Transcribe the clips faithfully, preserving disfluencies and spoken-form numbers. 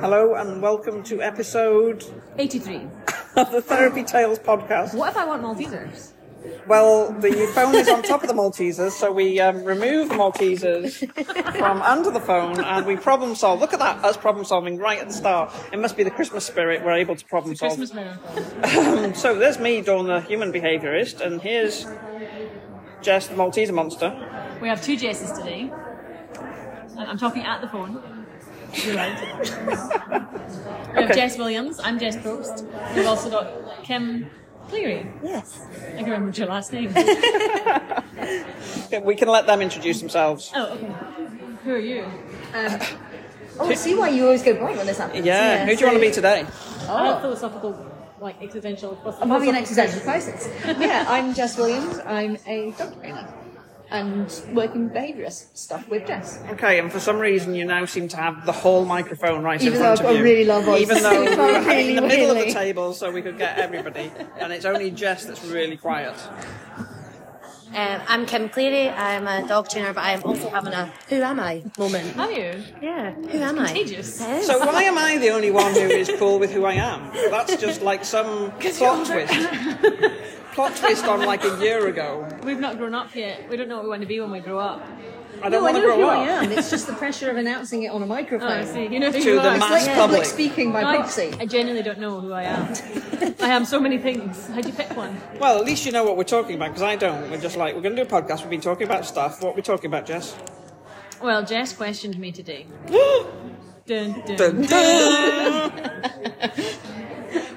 Hello and welcome to episode eighty-three of the Therapy Tails podcast. What if I want Maltesers? Well, the phone is on top of the Maltesers, so we um, remove the Maltesers from under the phone and we problem solve. Look at that, us problem solving right at the start. It must be the Christmas spirit, we're able to problem it's solve. Christmas miracle. So there's me, Dawn, the human behaviourist, and here's Jess, the Malteser monster. We have two Jesses today. I'm talking at the phone. You're right. We have okay. Jess Williams. I'm Jess Probst. We've also got Kym Cleary. Yes. I can remember your last name. We can let them introduce themselves. Oh, okay. Who are you? Um, oh, I see why you always go bright when this happens. Yeah. yeah Who do you so, want to be today? Oh. I'm a philosophical, like existential. I'm having an existential crisis. Yeah. I'm Jess Williams. I'm a dog trainer and working behaviourist stuff with Jess. Okay, and for some reason you now seem to have the whole microphone right Even in front of you. Even though I've got a really long voice. Even though we were really in the middle really. of the table so we could get everybody, and it's only Jess that's really quiet. Um, I'm Kym Cleary, I'm a dog trainer, but I am also having a who am I moment. Are you? Yeah. Who it's am contagious. I? So why am I the only one who is cool with who I am? That's just like some plot twist. Plot twist on like a year ago. We've not grown up yet. We don't know what we want to be when we grow up. I don't no, want I to grow up. I am. It's just the pressure of announcing it on a microphone. Oh, I see. You know who to you the are. Mass it's like public speaking by no, proxy. I, I genuinely don't know who I am. I am so many things. How do you pick one? Well, at least you know what we're talking about, because I don't. We're just like, we're going to do a podcast. We've been talking about stuff. What are we talking about, Jess? Well, Jess questioned me today. Dun, dun, dun, dun.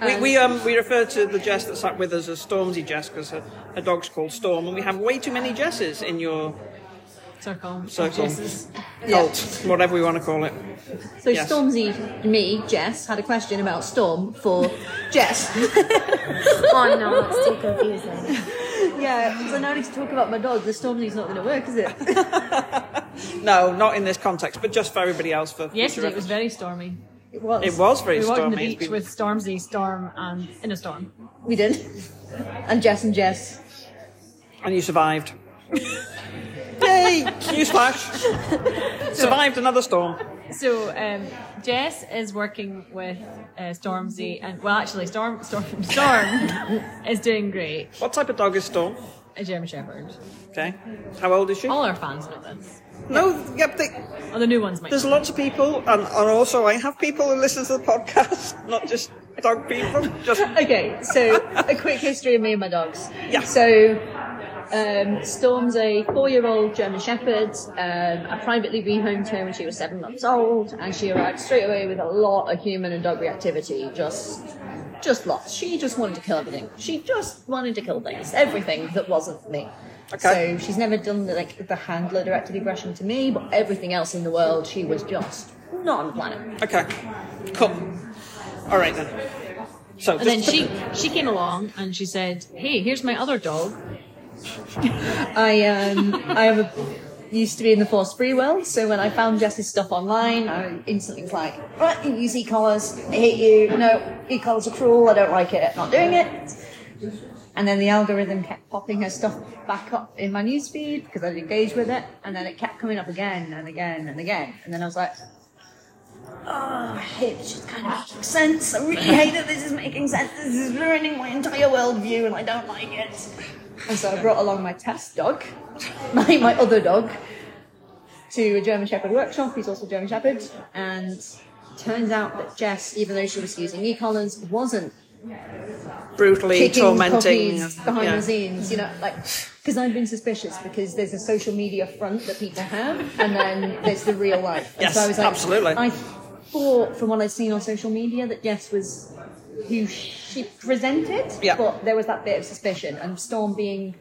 We we um we refer to the Jess that sat with us as Stormzy Jess, because her, her dog's called Storm, and we have way too many Jesses in your circle, circle, cult, yeah. whatever we want to call it. So yes. Stormzy and me, Jess, had a question about Storm for Jess. Oh no, that's too confusing. Yeah, because I know I need to talk about my dog. The Stormzy's not going to work, is it? No, not in this context, but just for everybody else. For yesterday, it was very stormy. It was. It was very stormy. We walked stormy. on the beach been... with Stormzy, Storm, and in a storm. We did. And Jess and Jess. And you survived. Yay! Newsflash. Survived another storm. So um, Jess is working with uh, Stormzy, and well, actually, Storm, Storm, Storm is doing great. What type of dog is Storm? A German Shepherd. Okay. How old is she? All our fans know this. No, yep. They, oh, the new ones might. There's be. Lots of people, and, and also I have people who listen to the podcast, not just dog people. Just okay. So a quick history of me and my dogs. Yeah. So um, Storm's a four-year-old German Shepherd. Um, I privately rehomed her when she was seven months old, and she arrived straight away with a lot of human and dog reactivity. Just. Just lots. She just wanted to kill everything. She just wanted to kill things. Everything that wasn't me. Okay. So she's never done the, like the handler directed aggression to me, but everything else in the world, she was just not on the planet. Okay. Cool. All right then. So and then she she came along and she said, "Hey, here's my other dog." I um I have a. used to be in the force free world, so when I found Jess's stuff online, I instantly was like, right, you use e-collars, I hate you, no, e-collars are cruel, I don't like it, I'm not doing it. And then the algorithm kept popping her stuff back up in my newsfeed because I'd engage with it, and then it kept coming up again and again and again. And then I was like, oh, I hate this, it's kind of making sense, I really hate that this is making sense, this is ruining my entire worldview and I don't like it. And so I brought along my test dog, my, my other dog, to a German Shepherd workshop. He's also a German Shepherd. And turns out that Jess, even though she was using e-collars, wasn't brutally tormenting behind yeah. the scenes, you know, like, because I've been suspicious because there's a social media front that people have, and then there's the real life. And yes, so I was like, absolutely. I thought from what I'd seen on social media that Jess was who she presented, yeah. but there was that bit of suspicion, and Storm being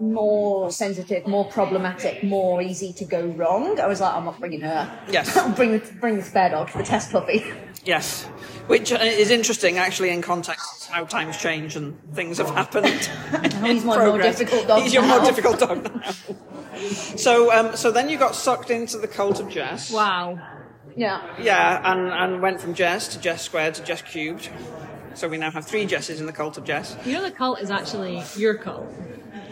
more sensitive, more problematic, more easy to go wrong, I was like, I'm not bringing her. Yes. I'll bring the, bring the spare dog, the test puppy. Yes, which is interesting, actually, in context, how times change and things have happened. He's my more difficult dog He's now. your more difficult dog now. So, um, so then you got sucked into the cult of Jess. Wow. Yeah. Yeah, and, and went from Jess to Jess squared to Jess cubed. So we now have three Jesses in the cult of Jess. You know, the cult is actually your cult,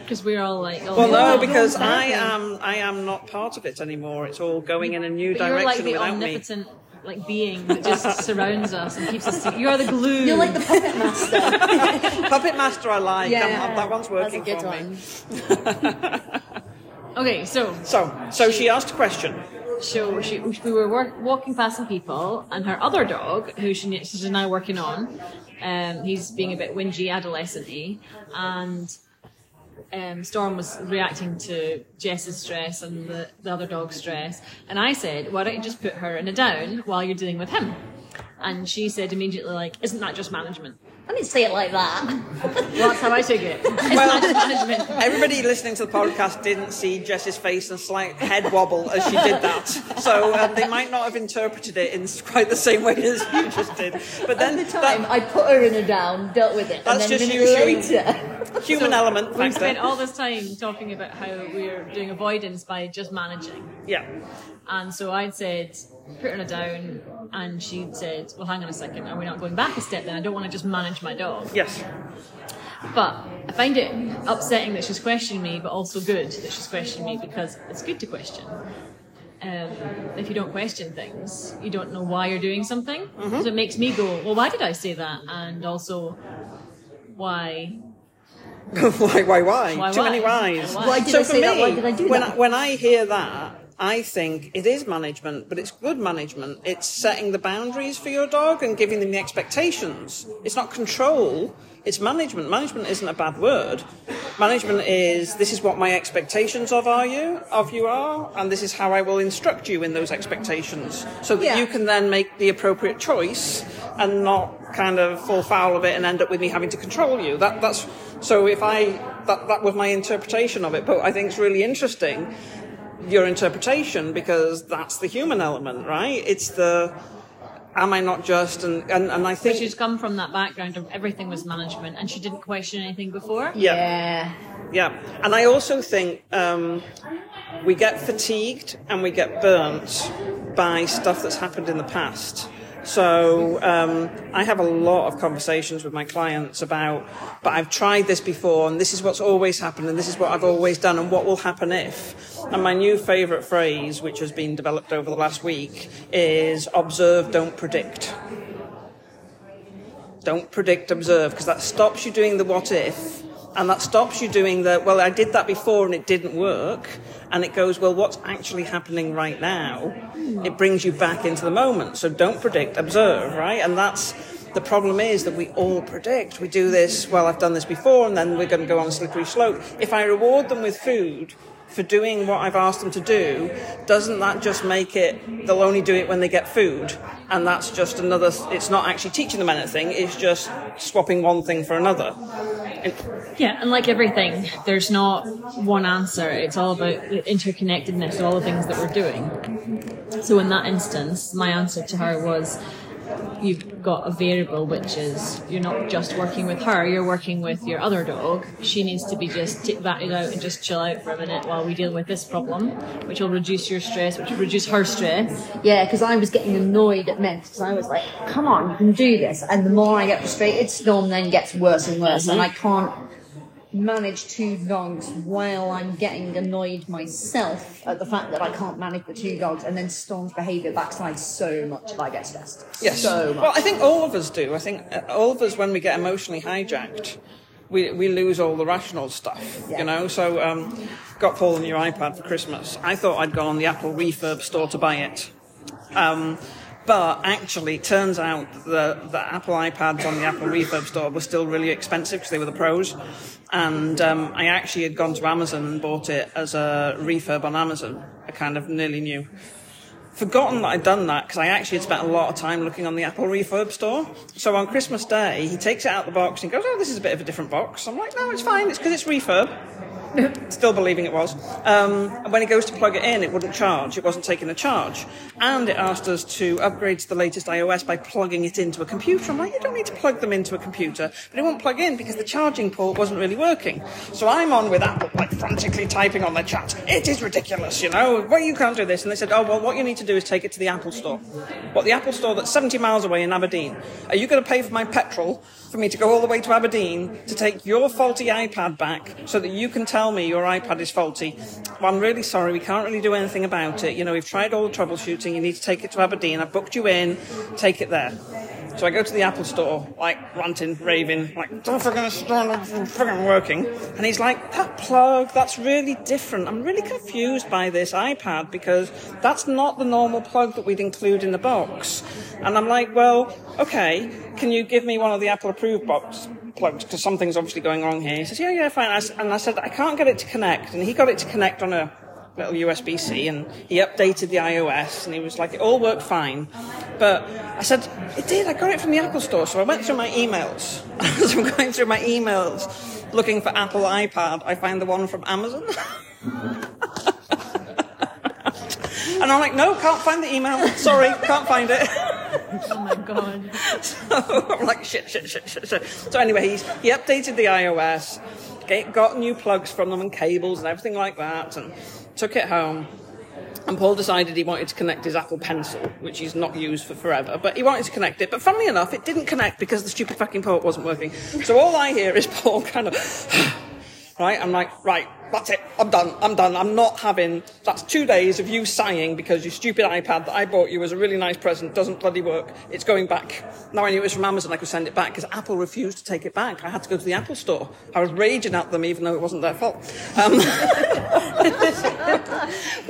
because we're all like. All well, no, because I am I am not part of it anymore. It's all going in a new but direction without me. You're like the omnipotent me. like being that just surrounds us and keeps us. You are the glue. You're like the puppet master. Puppet master, I like. Yeah, that, that one's working that's a good for one. me. Okay, so so so she, she asked a question. So she, we were work, walking past some people, and her other dog, who she, she's now working on, um, he's being a bit whingy, adolescent-y, and um, Storm was reacting to Jess's stress and the, the other dog's stress, and I said, why don't you just put her in a down while you're dealing with him? And she said immediately, like, isn't that just management? I didn't say it like that. Well, that's how I took it. Well, everybody listening to the podcast didn't see Jess's face and slight head wobble as she did that. So um, they might not have interpreted it in quite the same way as you just did. But then at the time, that, I put her in a down, dealt with it. That's and then just you later. Human so element factor. We spent all this time talking about how we're doing avoidance by just managing. Yeah. And so I said, put her down, and she said, well, hang on a second, are we not going back a step then? I don't want to just manage my dog. Yes. But I find it upsetting that she's questioning me, but also good that she's questioning me, because it's good to question. Um, if you don't question things, you don't know why you're doing something. Mm-hmm. So it makes me go, well, why did I say that? And also, why... why, why, why? why Too why? many whys. Why? why did so I say me, that? Why did I do when that? I, when I hear that... I think it is management, but it's good management. It's setting the boundaries for your dog and giving them the expectations. It's not control, it's management. Management isn't a bad word. Management is, this is what my expectations of are you, of you are, and this is how I will instruct you in those expectations, so that yeah. you can then make the appropriate choice and not kind of fall foul of it and end up with me having to control you. That that's so if I that that was my interpretation of it, but I think it's really interesting. Your interpretation, because that's the human element, right? It's the am I not just and and, and I think but she's come from that background of everything was management, and she didn't question anything before. Yeah, yeah, yeah. And I also think um, we get fatigued and we get burnt by stuff that's happened in the past. So um, I have a lot of conversations with my clients about, but I've tried this before, and this is what's always happened, and this is what I've always done, and what will happen if. And my new favourite phrase, which has been developed over the last week, is observe, don't predict. Don't predict, observe, because that stops you doing the what if, and that stops you doing the, well, I did that before and it didn't work, and it goes, well, what's actually happening right now? It brings you back into the moment. So don't predict, observe, right? And that's the problem, is that we all predict. We do this, well, I've done this before, and then we're going to go on a slippery slope. If I reward them with food for doing what I've asked them to do, doesn't that just make it, they'll only do it when they get food? And that's just another, it's not actually teaching them anything, it's just swapping one thing for another. And, yeah, and like everything, there's not one answer, it's all about the interconnectedness of all the things that we're doing. So in that instance, my answer to her was, you've got a variable, which is you're not just working with her, you're working with your other dog. She needs to be just tick batted out and just chill out for a minute while we deal with this problem, which will reduce your stress, which will reduce her stress. Yeah, because I was getting annoyed at Meds, because I was like, come on, you can do this. And the more I get frustrated, Storm then gets worse and worse, mm-hmm. and I can't manage two dogs while I'm getting annoyed myself at the fact that I can't manage the two dogs, and then Storm's behaviour backslides so much that I get stressed. Yes. So much. Well, I think all of us do. I think all of us, when we get emotionally hijacked, we we lose all the rational stuff, yeah. you know? So, um, got Paul a new iPad for Christmas. I thought I'd gone on the Apple refurb store to buy it. Um... But actually, turns out the, the Apple iPads on the Apple refurb store were still really expensive because they were the pros. And um, I actually had gone to Amazon and bought it as a refurb on Amazon. I kind of nearly knew. Forgotten that I'd done that, because I actually had spent a lot of time looking on the Apple refurb store. So on Christmas Day, he takes it out of the box and goes, oh, this is a bit of a different box. I'm like, no, it's fine. It's because it's refurb. Still believing it was. Um, and when he goes to plug it in, it wouldn't charge. It wasn't taking a charge. And it asked us to upgrade to the latest iOS by plugging it into a computer. I'm like, you don't need to plug them into a computer. But it won't plug in because the charging port wasn't really working. So I'm on with Apple, like, frantically typing on the chat. It is ridiculous, you know. Well, you can't do this. And they said, oh, well, what you need to do is take it to the Apple store. What, the Apple store that's seventy miles away in Aberdeen? Are you going to pay for my petrol for me to go all the way to Aberdeen to take your faulty iPad back so that you can tell tell me your iPad is faulty. Well, I'm really sorry, we can't really do anything about it. You know, we've tried all the troubleshooting, you need to take it to Aberdeen. I've booked you in, take it there. So I go to the Apple store, like, ranting, raving, like, don't fucking start fucking working. And he's like, that plug, that's really different. I'm really confused by this iPad because that's not the normal plug that we'd include in the box. And I'm like, well, okay, can you give me one of the Apple approved box plugs? Because something's obviously going wrong here. He says, yeah, yeah, fine. And I said, I can't get it to connect. And he got it to connect on a little U S B C, and he updated the iOS, and he was like, it all worked fine. But I said, it did, I got it from the Apple store. So I went through my emails. As I'm going through my emails looking for Apple iPad, I find the one from Amazon. And I'm like, no, can't find the email, sorry, can't find it. Oh my God. So I'm like, shit, shit, shit, shit, shit. So anyway, he's, he updated the iOS, got new plugs from them and cables and everything like that, and took it home. And Paul decided he wanted to connect his Apple Pencil, which he's not used for forever, but he wanted to connect it. But funnily enough, it didn't connect because the stupid fucking port wasn't working. So all I hear is Paul kind of, right? I'm like, right, that's it. I'm done. I'm done. I'm not having, that's two days of you sighing because your stupid iPad that I bought you as a really nice present doesn't bloody work. It's going back. Now I knew it was from Amazon, I could send it back because Apple refused to take it back. I had to go to the Apple store. I was raging at them even though it wasn't their fault. Um,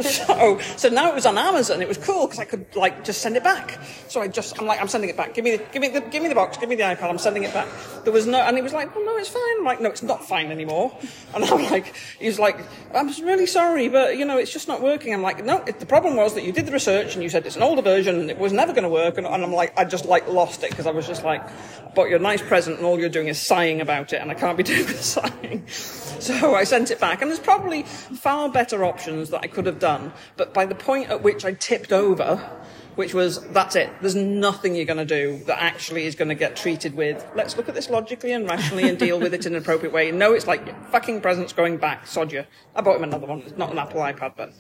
so, so now it was on Amazon. It was cool because I could like just send it back. So I just, I'm like, I'm sending it back. Give me the, give me the, give me the box. Give me the iPad. I'm sending it back. There was no, and it was like, well, no, it's fine. I'm like, no, it's not fine anymore. And I'm like, he's like, I'm really sorry, but, you know, it's just not working. I'm like, no, it, the problem was that you did the research and you said it's an older version and it was never going to work. And, and I'm like, I just, like, lost it because I was just like, I bought you a nice present and all you're doing is sighing about it and I can't be doing the sighing. So I sent it back. And there's probably far better options that I could have done. But by the point at which I tipped over, which was, that's it, there's nothing you're going to do that actually is going to get treated with, let's look at this logically and rationally and deal with it in an appropriate way. No, it's like, your fucking present's going back, sod you. I bought him another one. It's not an Apple iPad, but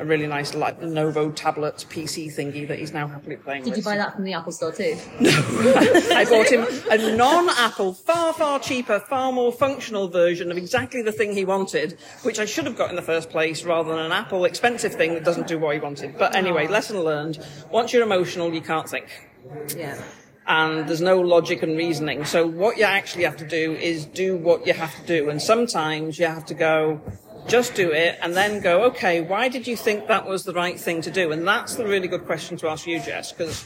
a really nice like, Lenovo tablet P C thingy that he's now happily playing Did with. Did you buy that from the Apple store too? No. I bought him a non-Apple, far, far cheaper, far more functional version of exactly the thing he wanted, which I should have got in the first place rather than an Apple expensive thing that doesn't do what he wanted. But anyway, lesson learned. Once you're emotional, you can't think. Yeah. And there's no logic and reasoning. So what you actually have to do is do what you have to do. And sometimes you have to go, just do it, and then go, okay, why did you think that was the right thing to do? And that's the really good question to ask you, Jess, because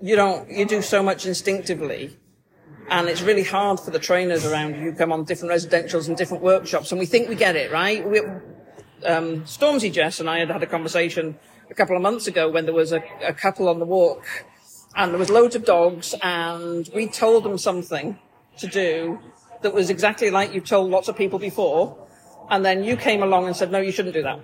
you don't, you do so much instinctively. And it's really hard for the trainers around you who come on different residentials and different workshops. And we think we get it, right? We, um, Stormzy, Jess, and I had had a conversation a couple of months ago when there was a, a couple on the walk and there was loads of dogs and we told them something to do that was exactly like you told lots of people before. And then you came along and said, no, you shouldn't do that.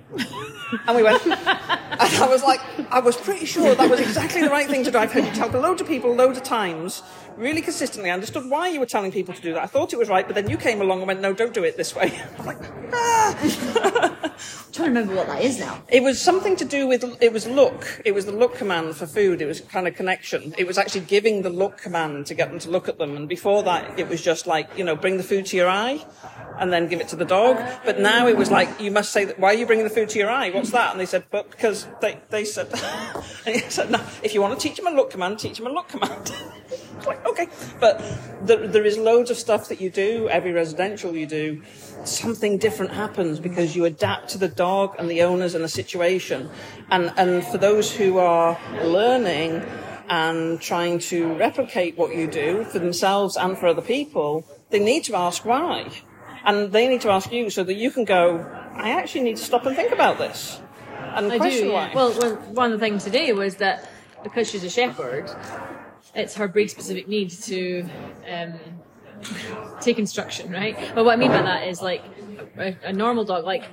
And we went, and I was like, I was pretty sure that was exactly the right thing to do. I've heard you tell loads of people loads of times, really consistently. I understood why you were telling people to do that. I thought it was right, but then you came along and went, no, don't do it this way. I'm like, ah. I'm trying to remember what that is now. It was something to do with, it was look. It was the look command for food. It was kind of connection. It was actually giving the look command to get them to look at them. And before that, it was just like, you know, bring the food to your eye and then give it to the dog. But But now it was like, you must say, that, why are you bringing the food to your eye? What's that? And they said, but because they, they said, and he said, no, if you want to teach them a look command, teach them a look command. Like, okay. But there, there is loads of stuff that you do, every residential you do, something different happens because you adapt to the dog and the owners and the situation. And, and for those who are learning and trying to replicate what you do for themselves and for other people, they need to ask why. And they need to ask you so that you can go, I actually need to stop and think about this. And I question do, yeah. why. Well, one of the things today was that because she's a shepherd, it's her breed-specific need to um, take instruction, right? But what I mean by that is, like, a, a normal dog, like,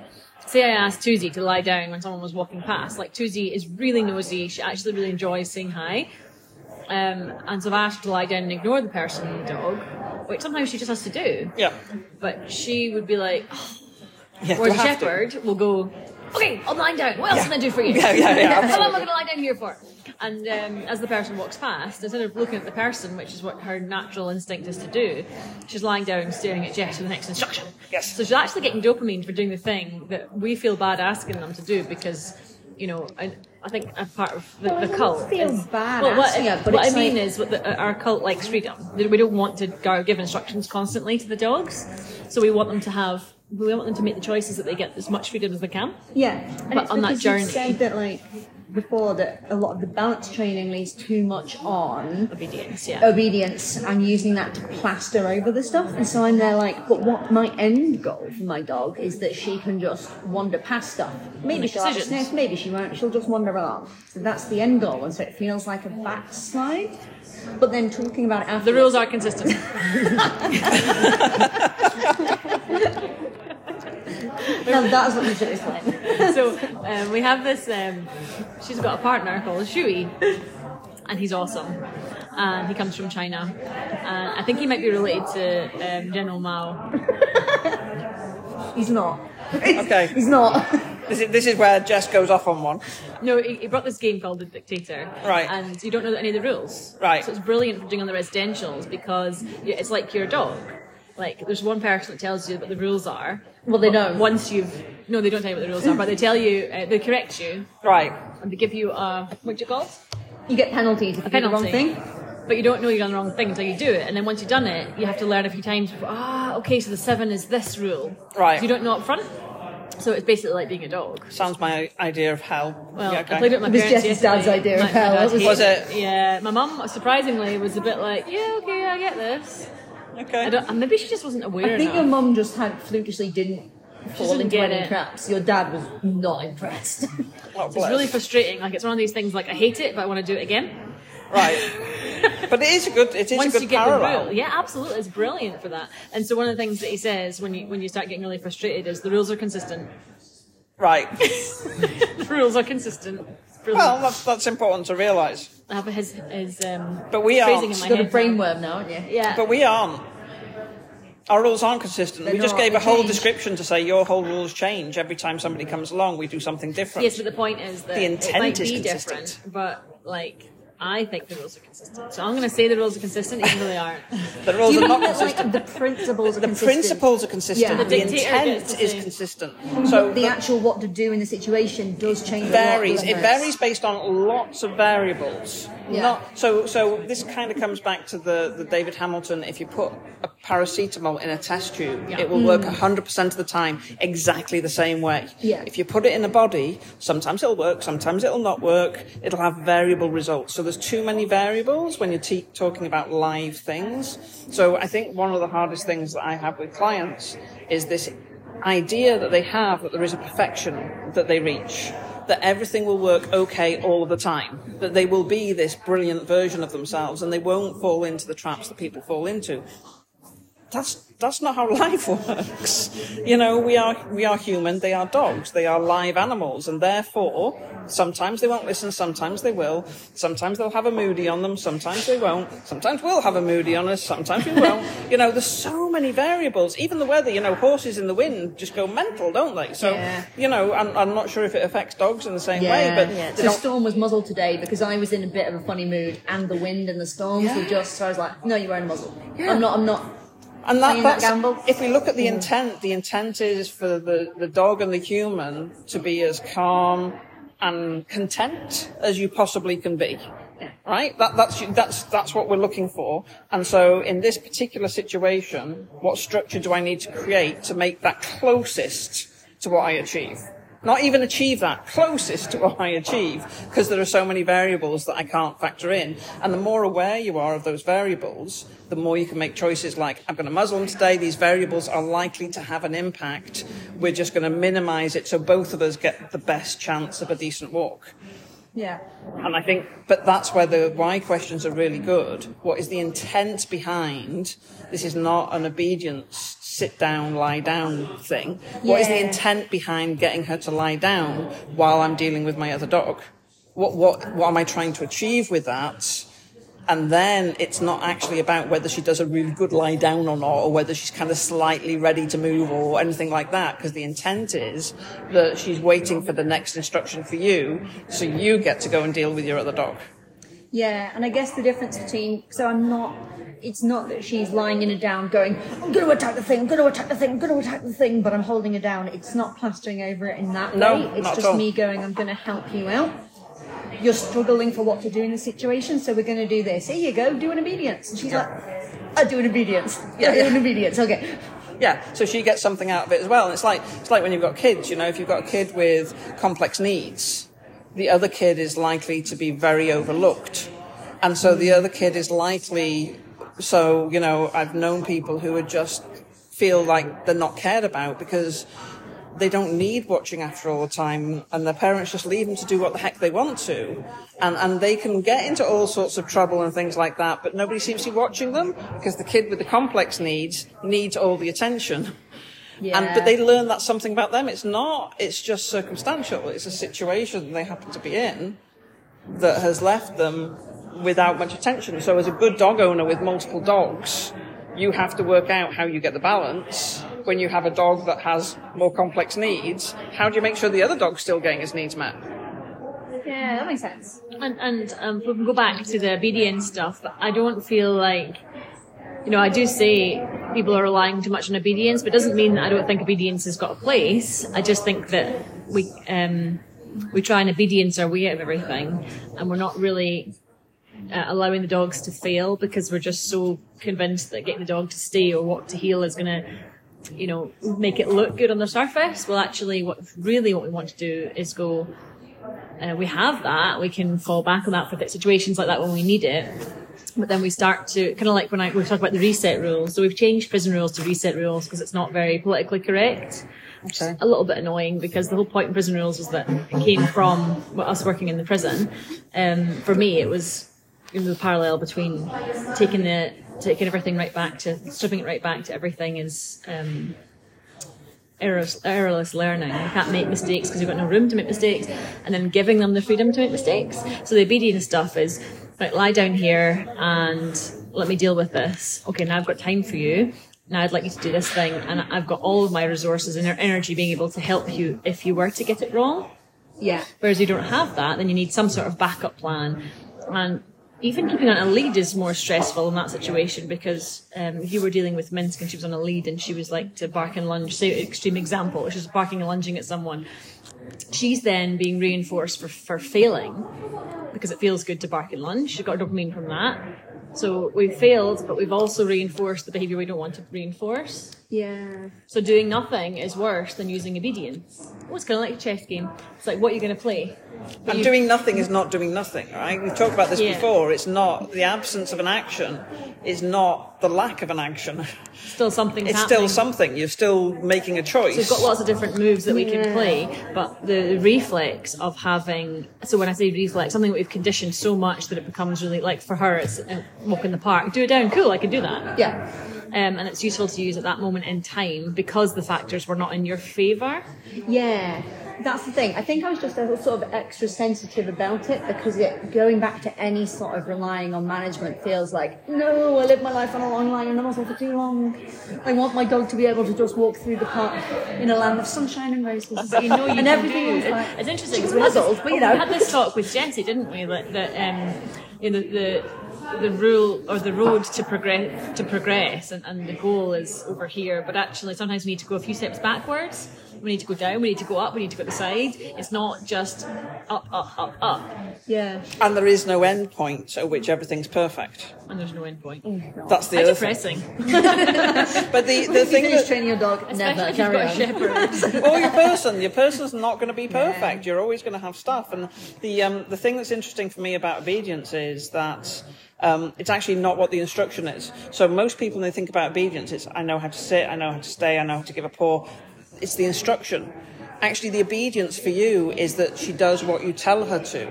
say I asked Toosie to lie down when someone was walking past. Like, Toosie is really nosy. She actually really enjoys saying hi. Um, and so I've asked her to lie down and ignore the person and the dog, which sometimes she just has to do. Yeah. But she would be like, oh. Yeah, whereas a shepherd will go, okay, I'll lie down. What else yeah. can I do for you? Yeah, yeah, yeah. How long am I going to lie down here for? And um, as the person walks past, instead of looking at the person, which is what her natural instinct is to do, she's lying down staring at Jess for the next instruction. Yes. So she's actually getting dopamine for doing the thing that we feel bad asking them to do because, you know, I, I think a part of the, well, the cult feel is... bad well, what, it, but what I mean like... is what the, our cult likes freedom. We don't want to go give instructions constantly to the dogs. So we want them to have... We want them to make the choices that they get as much freedom as they can. Yeah. But and on that journey... You've said that, like... before that a lot of the balance training leads too much on obedience yeah obedience and using that to plaster over the stuff, and so I'm there like, but what my end goal for my dog is that she can just wander past stuff. Maybe she'll have a sniff, maybe she won't, she'll just wander along. So that's the end goal, and so it feels like a backslide. But then talking about it after, the rules are consistent. No, that's what Bridget is like. So um, we have this, um, she's got a partner called Shui, and he's awesome. And he comes from China. And I think he might be related to um, General Mao. He's not. Okay. He's not. This is, this is where Jess goes off on one. No, he, he brought this game called The Dictator. Right. And you don't know any of the rules. Right. So it's brilliant for doing on the residentials because it's like your dog. Like, there's one person that tells you what the rules are. Well, they don't. Once you've... No, they don't tell you what the rules are, but they tell you... Uh, they correct you. Right. And they give you a... What do you call it? You get penalties if you do the wrong thing. But you don't know you've done the wrong thing until you do it. And then once you've done it, you have to learn a few times. Ah, okay, so the seven is this rule. Right. So you don't know up front. So it's basically like being a dog. Sounds my idea of hell. Well, yeah, okay. I played it with my parents. It was Jess's dad's idea my, of hell. Dad was, was it? Yeah. My mum, surprisingly, was a bit like, yeah, okay, I get this. Okay. I don't, and maybe she just wasn't aware of it. I think enough. Your mum just had flukishly didn't fall into any traps. Your dad was not impressed. Oh, it's really frustrating. Like, it's one of these things like I hate it but I want to do it again. Right. But it is a good it is Once a good you get parallel. The rule. Yeah, absolutely. It's brilliant for that. And so one of the things that he says when you when you start getting really frustrated is the rules are consistent. Right. The rules are consistent. Brilliant. Well, that's, that's important to realise. I have his, his um, but we aren't. You've got a brainworm now, haven't you? Yeah. But we aren't. Our rules aren't consistent. They're we just gave a change. Whole description to say your whole rules change every time somebody comes along. We do something different. Yes, but the point is that the intent it might is be consistent. Different, but like I think the rules are consistent, so I'm going to say the rules are consistent, even though they aren't. The rules are not consistent. Like, the principles are the consistent. Principles are consistent. Yeah. The, the intent is consistent. Mm-hmm. So the, the actual what to do in the situation does change. Varies. It varies based on lots of variables. Yeah. Not, so, so this kind of comes back to the, the David Hamilton. If you put a paracetamol in a test tube, yeah. it will mm. work one hundred percent of the time exactly the same way. Yeah. If you put it in the body, sometimes it'll work, sometimes it'll not work. It'll have variable results. So there's too many variables when you're te- talking about live things. So I think one of the hardest things that I have with clients is this idea that they have that there is a perfection that they reach. That everything will work okay all of the time, that they will be this brilliant version of themselves and they won't fall into the traps that people fall into. That's that's not how life works. You know, we are we are human, they are dogs, they are live animals, and therefore sometimes they won't listen, sometimes they will, sometimes they'll have a moody on them, sometimes they won't, sometimes we'll have a moody on us, sometimes we won't. You know, there's so many variables. Even the weather, you know, horses in the wind just go mental, don't they? So, yeah. you know, I'm, I'm not sure if it affects dogs in the same yeah, way. But yeah. So not... Storm was muzzled today because I was in a bit of a funny mood and the wind and the storms yeah. were just, so I was like, no, you won't muzzle. Yeah. I'm not, I'm not. And that, that's, if we look at the intent, the intent is for the, the dog and the human to be as calm and content as you possibly can be, right? That, that's, that's, that's what we're looking for. And so in this particular situation, what structure do I need to create to make that closest to what I achieve? Not even achieve that, closest to what I achieve, because there are so many variables that I can't factor in. And the more aware you are of those variables, the more you can make choices like, I'm going to muzzle them today, these variables are likely to have an impact, we're just going to minimise it so both of us get the best chance of a decent walk. Yeah. And I think, but that's where the why questions are really good. What is the intent behind? This is not an obedience, sit down, lie down thing. Yeah. What is the intent behind getting her to lie down while I'm dealing with my other dog? What, what, what am I trying to achieve with that? And then it's not actually about whether she does a really good lie down or not, or whether she's kind of slightly ready to move or anything like that, because the intent is that she's waiting for the next instruction for you, so you get to go and deal with your other dog. Yeah, and I guess the difference between... So I'm not... It's not that she's lying in a down going, I'm going to attack the thing, I'm going to attack the thing, I'm going to attack the thing, but I'm holding her down. It's not plastering over it in that no, way. It's just all. me going, I'm going to help you out. You're struggling for what to do in the situation, so we're going to do this. Here you go, do an obedience. And she's yeah. like, I do an obedience. Yeah, I do an obedience, okay. Yeah, so she gets something out of it as well. And it's like it's like when you've got kids, you know, if you've got a kid with complex needs, the other kid is likely to be very overlooked. And so the other kid is likely... So, you know, I've known people who would just feel like they're not cared about because they don't need watching after all the time, and their parents just leave them to do what the heck they want to. And and they can get into all sorts of trouble and things like that, but nobody seems to be watching them because the kid with the complex needs needs all the attention. Yeah. And but they learn that's something about them. It's not, it's just circumstantial. It's a situation they happen to be in that has left them without much attention. So as a good dog owner with multiple dogs, you have to work out how you get the balance. When you have a dog that has more complex needs, how do you make sure the other dog's still getting his needs met? Yeah, that makes sense. And and um, we'll go back to the obedience stuff, but I don't feel like, you know, I do say people are relying too much on obedience, but it doesn't mean that I don't think obedience has got a place. I just think that we um, we try and obedience our way out of everything, and we're not really... Uh, allowing the dogs to fail because we're just so convinced that getting the dog to stay or walk to heel is going to, you know, make it look good on the surface. Well, actually, what really what we want to do is go, uh, we have that, we can fall back on that for situations like that when we need it. But then we start to, kind of like when I, we talk about the reset rules. So we've changed prison rules to reset rules because it's not very politically correct. Okay. A little bit annoying because the whole point in prison rules was that it came from us working in the prison. Um, for me, it was... the parallel between taking the taking everything right back to stripping it right back to everything is um, errorless, errorless learning. You can't make mistakes because you've got no room to make mistakes, and then giving them the freedom to make mistakes. So the obedience stuff is right, lie down here and let me deal with this. Okay, now I've got time for you. Now I'd like you to do this thing, and I've got all of my resources and energy being able to help you if you were to get it wrong. Yeah. Whereas you don't have that, then you need some sort of backup plan. And even keeping on a lead is more stressful in that situation because um, if you were dealing with Minsk and she was on a lead and she was like to bark and lunge, say an extreme example, she's barking and lunging at someone, she's then being reinforced for, for failing because it feels good to bark and lunge. She's got dopamine from that. So we've failed, but we've also reinforced the behaviour we don't want to reinforce. Yeah. So doing nothing is worse than using obedience. Oh, it's kind of like a chess game. It's like, what are you going to play? But and doing nothing is not doing nothing, right? We've talked about this yeah. before. It's not the absence of an action, is not the lack of an action. Still something's it's happening. Still something. You're still making a choice. So we've got lots of different moves that we yeah. can play, but the reflex of having... So when I say reflex, something that we've conditioned so much that it becomes really... Like for her, it's a walk in the park. Do it down. Cool, I can do that. Yeah. Um, and it's useful to use at that moment in time because the factors were not in your favour. Yeah. That's the thing. I think I was just a little sort of extra sensitive about it because it, going back to any sort of relying on management feels like, no, I lived my life on a long line and I wasn't for too long. I want my dog to be able to just walk through the park in a land of sunshine and roses. You know, you and everything was like, it's interesting because we, well, you know. we had this talk with Jessie, didn't we? That, that um, you know, the the rule or the road to progress to progress and, and the goal is over here, but actually sometimes we need to go a few steps backwards. We need to go down, we need to go up, we need to go to the side. It's not just up, up, up, up. Yeah. And there is no end point at which everything's perfect. And there's no end point. Oh, that's the How other depressing. Thing. But the, the thing is training your dog, never carry on. Or your person. Your person's not going to be perfect. Yeah. You're always going to have stuff. And the um, the thing that's interesting for me about obedience is that Um, it's actually not what the instruction is. So most people, when they think about obedience, it's I know how to sit, I know how to stay, I know how to give a paw. It's the instruction. Actually, the obedience for you is that she does what you tell her to.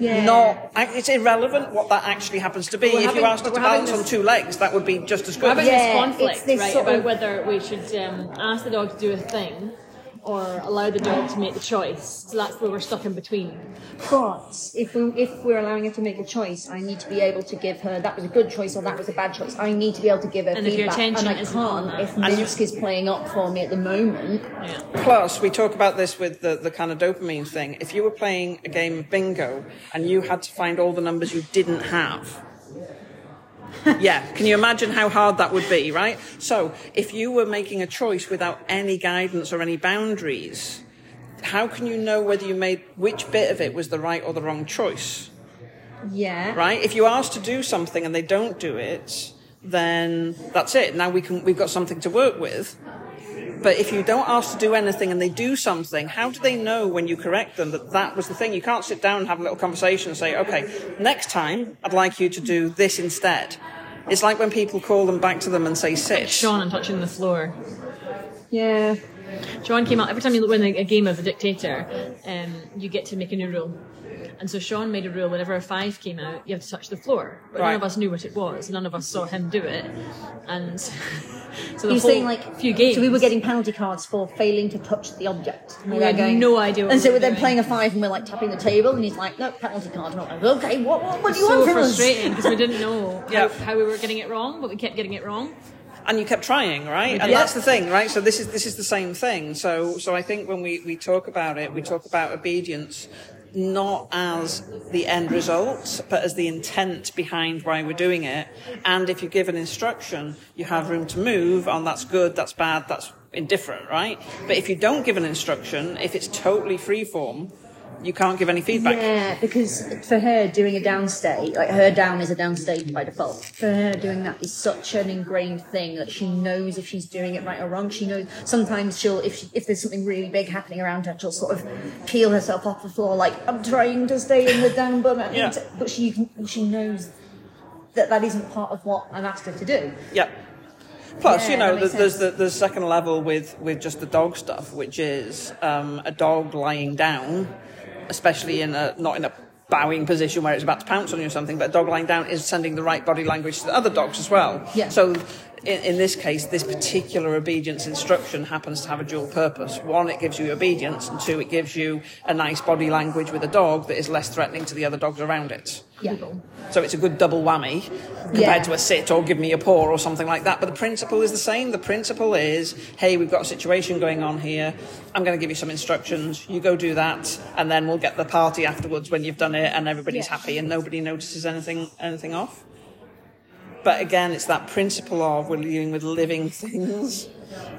Yeah. Not, it's irrelevant what that actually happens to be. We're if having, you asked her to balance this, on two legs, that would be just as good. We're having yeah, this conflict, this right, about of... whether we should um, ask the dog to do a thing or allow the dog to make the choice. So that's where we're stuck in between. But if, we, if we're allowing her to make a choice, I need to be able to give her, that was a good choice or that was a bad choice. I need to be able to give her and feedback. If your and I can't on if Minsk is playing up for me at the moment. Yeah. Plus, we talk about this with the, the kind of dopamine thing. If you were playing a game of bingo and you had to find all the numbers you didn't have, yeah, can you imagine how hard that would be, right? So if you were making a choice without any guidance or any boundaries, how can you know whether you made, which bit of it was the right or the wrong choice? Yeah. Right? If you ask to do something and they don't do it, then that's it. Now we can, we've got something to work with. But if you don't ask to do anything and they do something, how do they know when you correct them that that was the thing? You can't sit down and have a little conversation and say, okay, next time I'd like you to do this instead. It's like when people call them back to them and say, sit. Like Sean and touching the floor. Yeah. Sean came out, every time you win a game of the dictator, um, you get to make a new rule. And so Sean made a rule, whenever a five came out, you have to touch the floor. But right. None of us knew what it was. None of us saw him do it. And so the You're whole saying, like, few games... So we were getting penalty cards for failing to touch the object. And we, we had going, no idea what And we so we're then doing. Playing a five and we're, like, tapping the table. And he's like, no, penalty card. And I'm like, okay, what, what, what do you so want from us? So frustrating because we didn't know yeah. how, how we were getting it wrong, but we kept getting it wrong. And you kept trying, right? And that's the thing, right? So this is this is the same thing. So so I think when we, we talk about it, we talk about obedience... not as the end result, but as the intent behind why we're doing it. And if you give an instruction, you have room to move on that's good, that's bad, that's indifferent, right? But if you don't give an instruction, if it's totally freeform, you can't give any feedback. Yeah, because for her, doing a downstage, like her down is a downstage by default. For her, doing that is such an ingrained thing that she knows if she's doing it right or wrong. She knows sometimes she'll, if she, if there's something really big happening around her, she'll sort of peel herself off the floor, like, I'm trying to stay in the down button. Yeah. But she can, she knows that that isn't part of what I've asked her to do. Yeah. Plus, yeah, you know, there's, there's the the second level with, with just the dog stuff, which is um, a dog lying down. Especially in a, not in a bowing position where it's about to pounce on you or something, but a dog lying down is sending the right body language to the other dogs as well. Yeah. So in, in this case, this particular obedience instruction happens to have a dual purpose. One, it gives you obedience, and two, it gives you a nice body language with a dog that is less threatening to the other dogs around it. Yeah. So it's a good double whammy compared yeah. to a sit or give me a paw or something like that. But the principle is the same. The principle is, hey, we've got a situation going on here. I'm going to give you some instructions. You go do that, and then we'll get the party afterwards when you've done it, and everybody's yeah. happy and nobody notices anything anything off. But again, it's that principle of we're dealing with living things.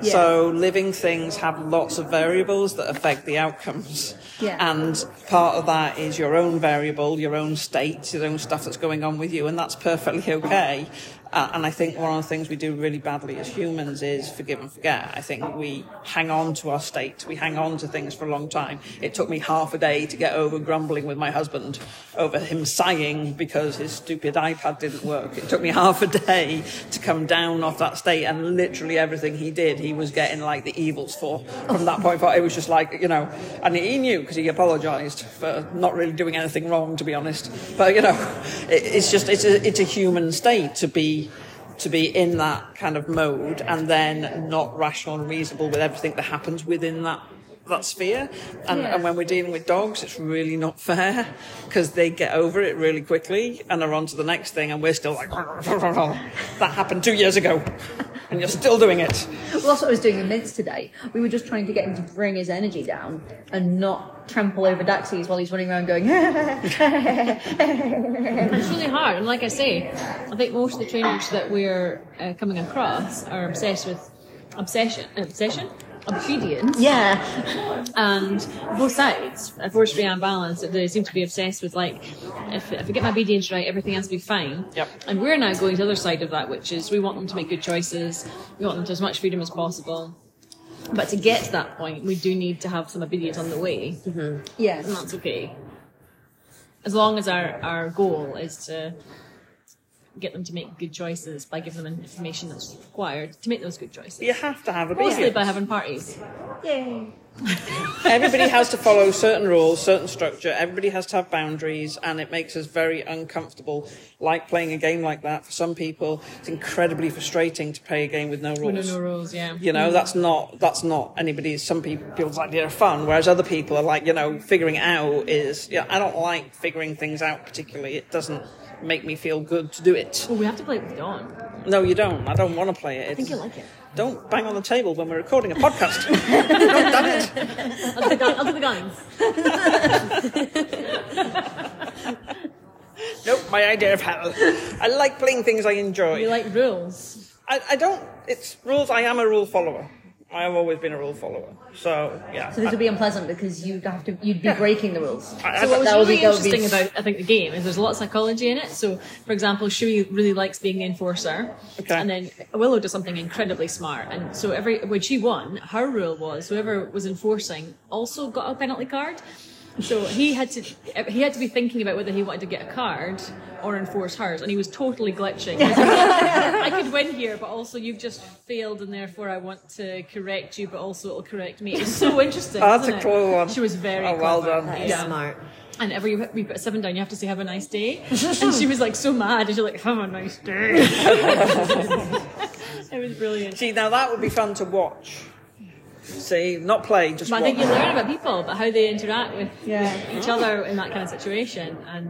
Yeah. So living things have lots of variables that affect the outcomes. Yeah. And part of that is your own variable, your own state, your own stuff that's going on with you, and that's perfectly okay. Uh, and I think one of the things we do really badly as humans is forgive and forget. I think we hang on to our state. We hang on to things for a long time. It took me half a day to get over grumbling with my husband over him sighing because his stupid iPad didn't work. It took me half a day to come down off that state, and literally everything he did, he was getting like the evils for from that point forward. It was just like, you know, and he knew because he apologised for not really doing anything wrong, to be honest. But, you know, it, it's just, it's a, it's a human state to be to be in that kind of mode and then not rational and reasonable with everything that happens within that that sphere. And, yeah. and when we're dealing with dogs, it's really not fair because they get over it really quickly and are on to the next thing, and we're still like, that happened two years ago and you're still doing it. Well, that's what I was doing in Mince today. We were just trying to get him to bring his energy down and not trample over Daxies while he's running around going it's really hard. And like I say, I think most of the trainers that we're uh, coming across are obsessed with obsession obsession obedience. Yeah. And both sides, unfortunately, unbalanced. They seem to be obsessed with, like, if, if I get my obedience right, everything else will be fine. Yep. And we're now going to the other side of that, which is we want them to make good choices. We want them to have as much freedom as possible. But to get to that point, we do need to have some obedience on the way. Mm-hmm. Yes. And that's okay. As long as our, our goal is to get them to make good choices by giving them information that's required to make those good choices. You have to have a behavior. Mostly by having parties. Yay. Everybody has to follow certain rules, certain structure. Everybody has to have boundaries, and it makes us very uncomfortable. Like playing a game like that, for some people, it's incredibly frustrating to play a game with no rules. With no rules, yeah. You know, that's not that's not anybody's. Some people's idea of fun, whereas other people are like, you know, figuring it out is. Yeah, you know, I don't like figuring things out particularly. It doesn't make me feel good to do it. Well, we have to play it with Dawn. No, you don't. I don't want to play it. It's, I think you like it. Don't bang on the table when we're recording a podcast. Don't done it. I'll do the, gun- I'll do the guns. Nope, my idea of how. I like playing things I enjoy. You like rules. I, I don't. It's rules. I am a rule follower. I have always been a rule follower. So, yeah. So this would be unpleasant because you'd have to, you'd be yeah. breaking the rules. I, I, so what was really be, interesting be... about, I think, the game is there's a lot of psychology in it. So, for example, Shui really likes being the enforcer. Okay. And then Willow does something incredibly smart. And so every when she won, her rule was whoever was enforcing also got a penalty card. So he had to he had to be thinking about whether he wanted to get a card or enforce hers, and he was totally glitching. He was like, I could win here, but also you've just failed, and therefore I want to correct you, but also it'll correct me. It was so interesting. That's a cool one. She was very oh, well clever. Done. That is yeah. smart. And every we put seven down, you have to say "Have a nice day," and she was like so mad, and she's like, "Have a nice day." It was brilliant. See, now that would be fun to watch. See, not play, just but watch. I think you learn about people, about how they interact with yeah. each other in that kind of situation, and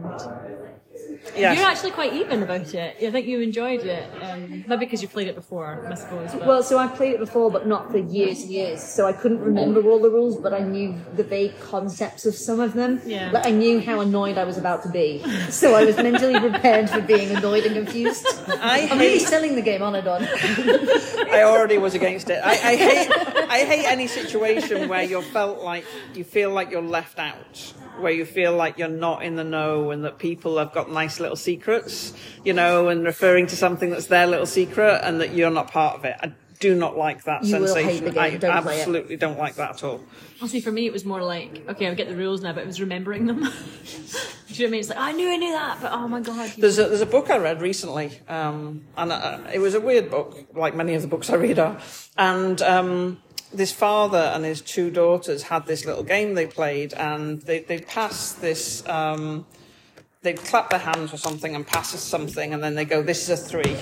yes. you're actually quite even about it. I think you enjoyed it, um, maybe because you played it before, I suppose. But. Well, so I played it before, but not for years and years, so I couldn't remember all the rules, but I knew the vague concepts of some of them. Yeah. Like, I knew how annoyed I was about to be, so I was mentally prepared for being annoyed and confused. I I'm hate... really selling the game on and on. I already was against it. I, I hate... I hate any situation where you felt like you feel like you're left out, where you feel like you're not in the know, and that people have got nice little secrets, you know, and referring to something that's their little secret, and that you're not part of it. I do not like that you sensation. Will hate the game. I don't absolutely don't like that at all. Well, see, for me, it was more like, okay, I get the rules now, but it was remembering them. Do you know what I mean? It's like, I knew I knew that, but oh my God. There's a, there's a book I read recently, um, and uh, it was a weird book, like many of the books I read are, and... Um, this father and his two daughters had this little game they played, and they they passed this. Um, they'd clap their hands or something and pass us something, and then they go, "This is a three,"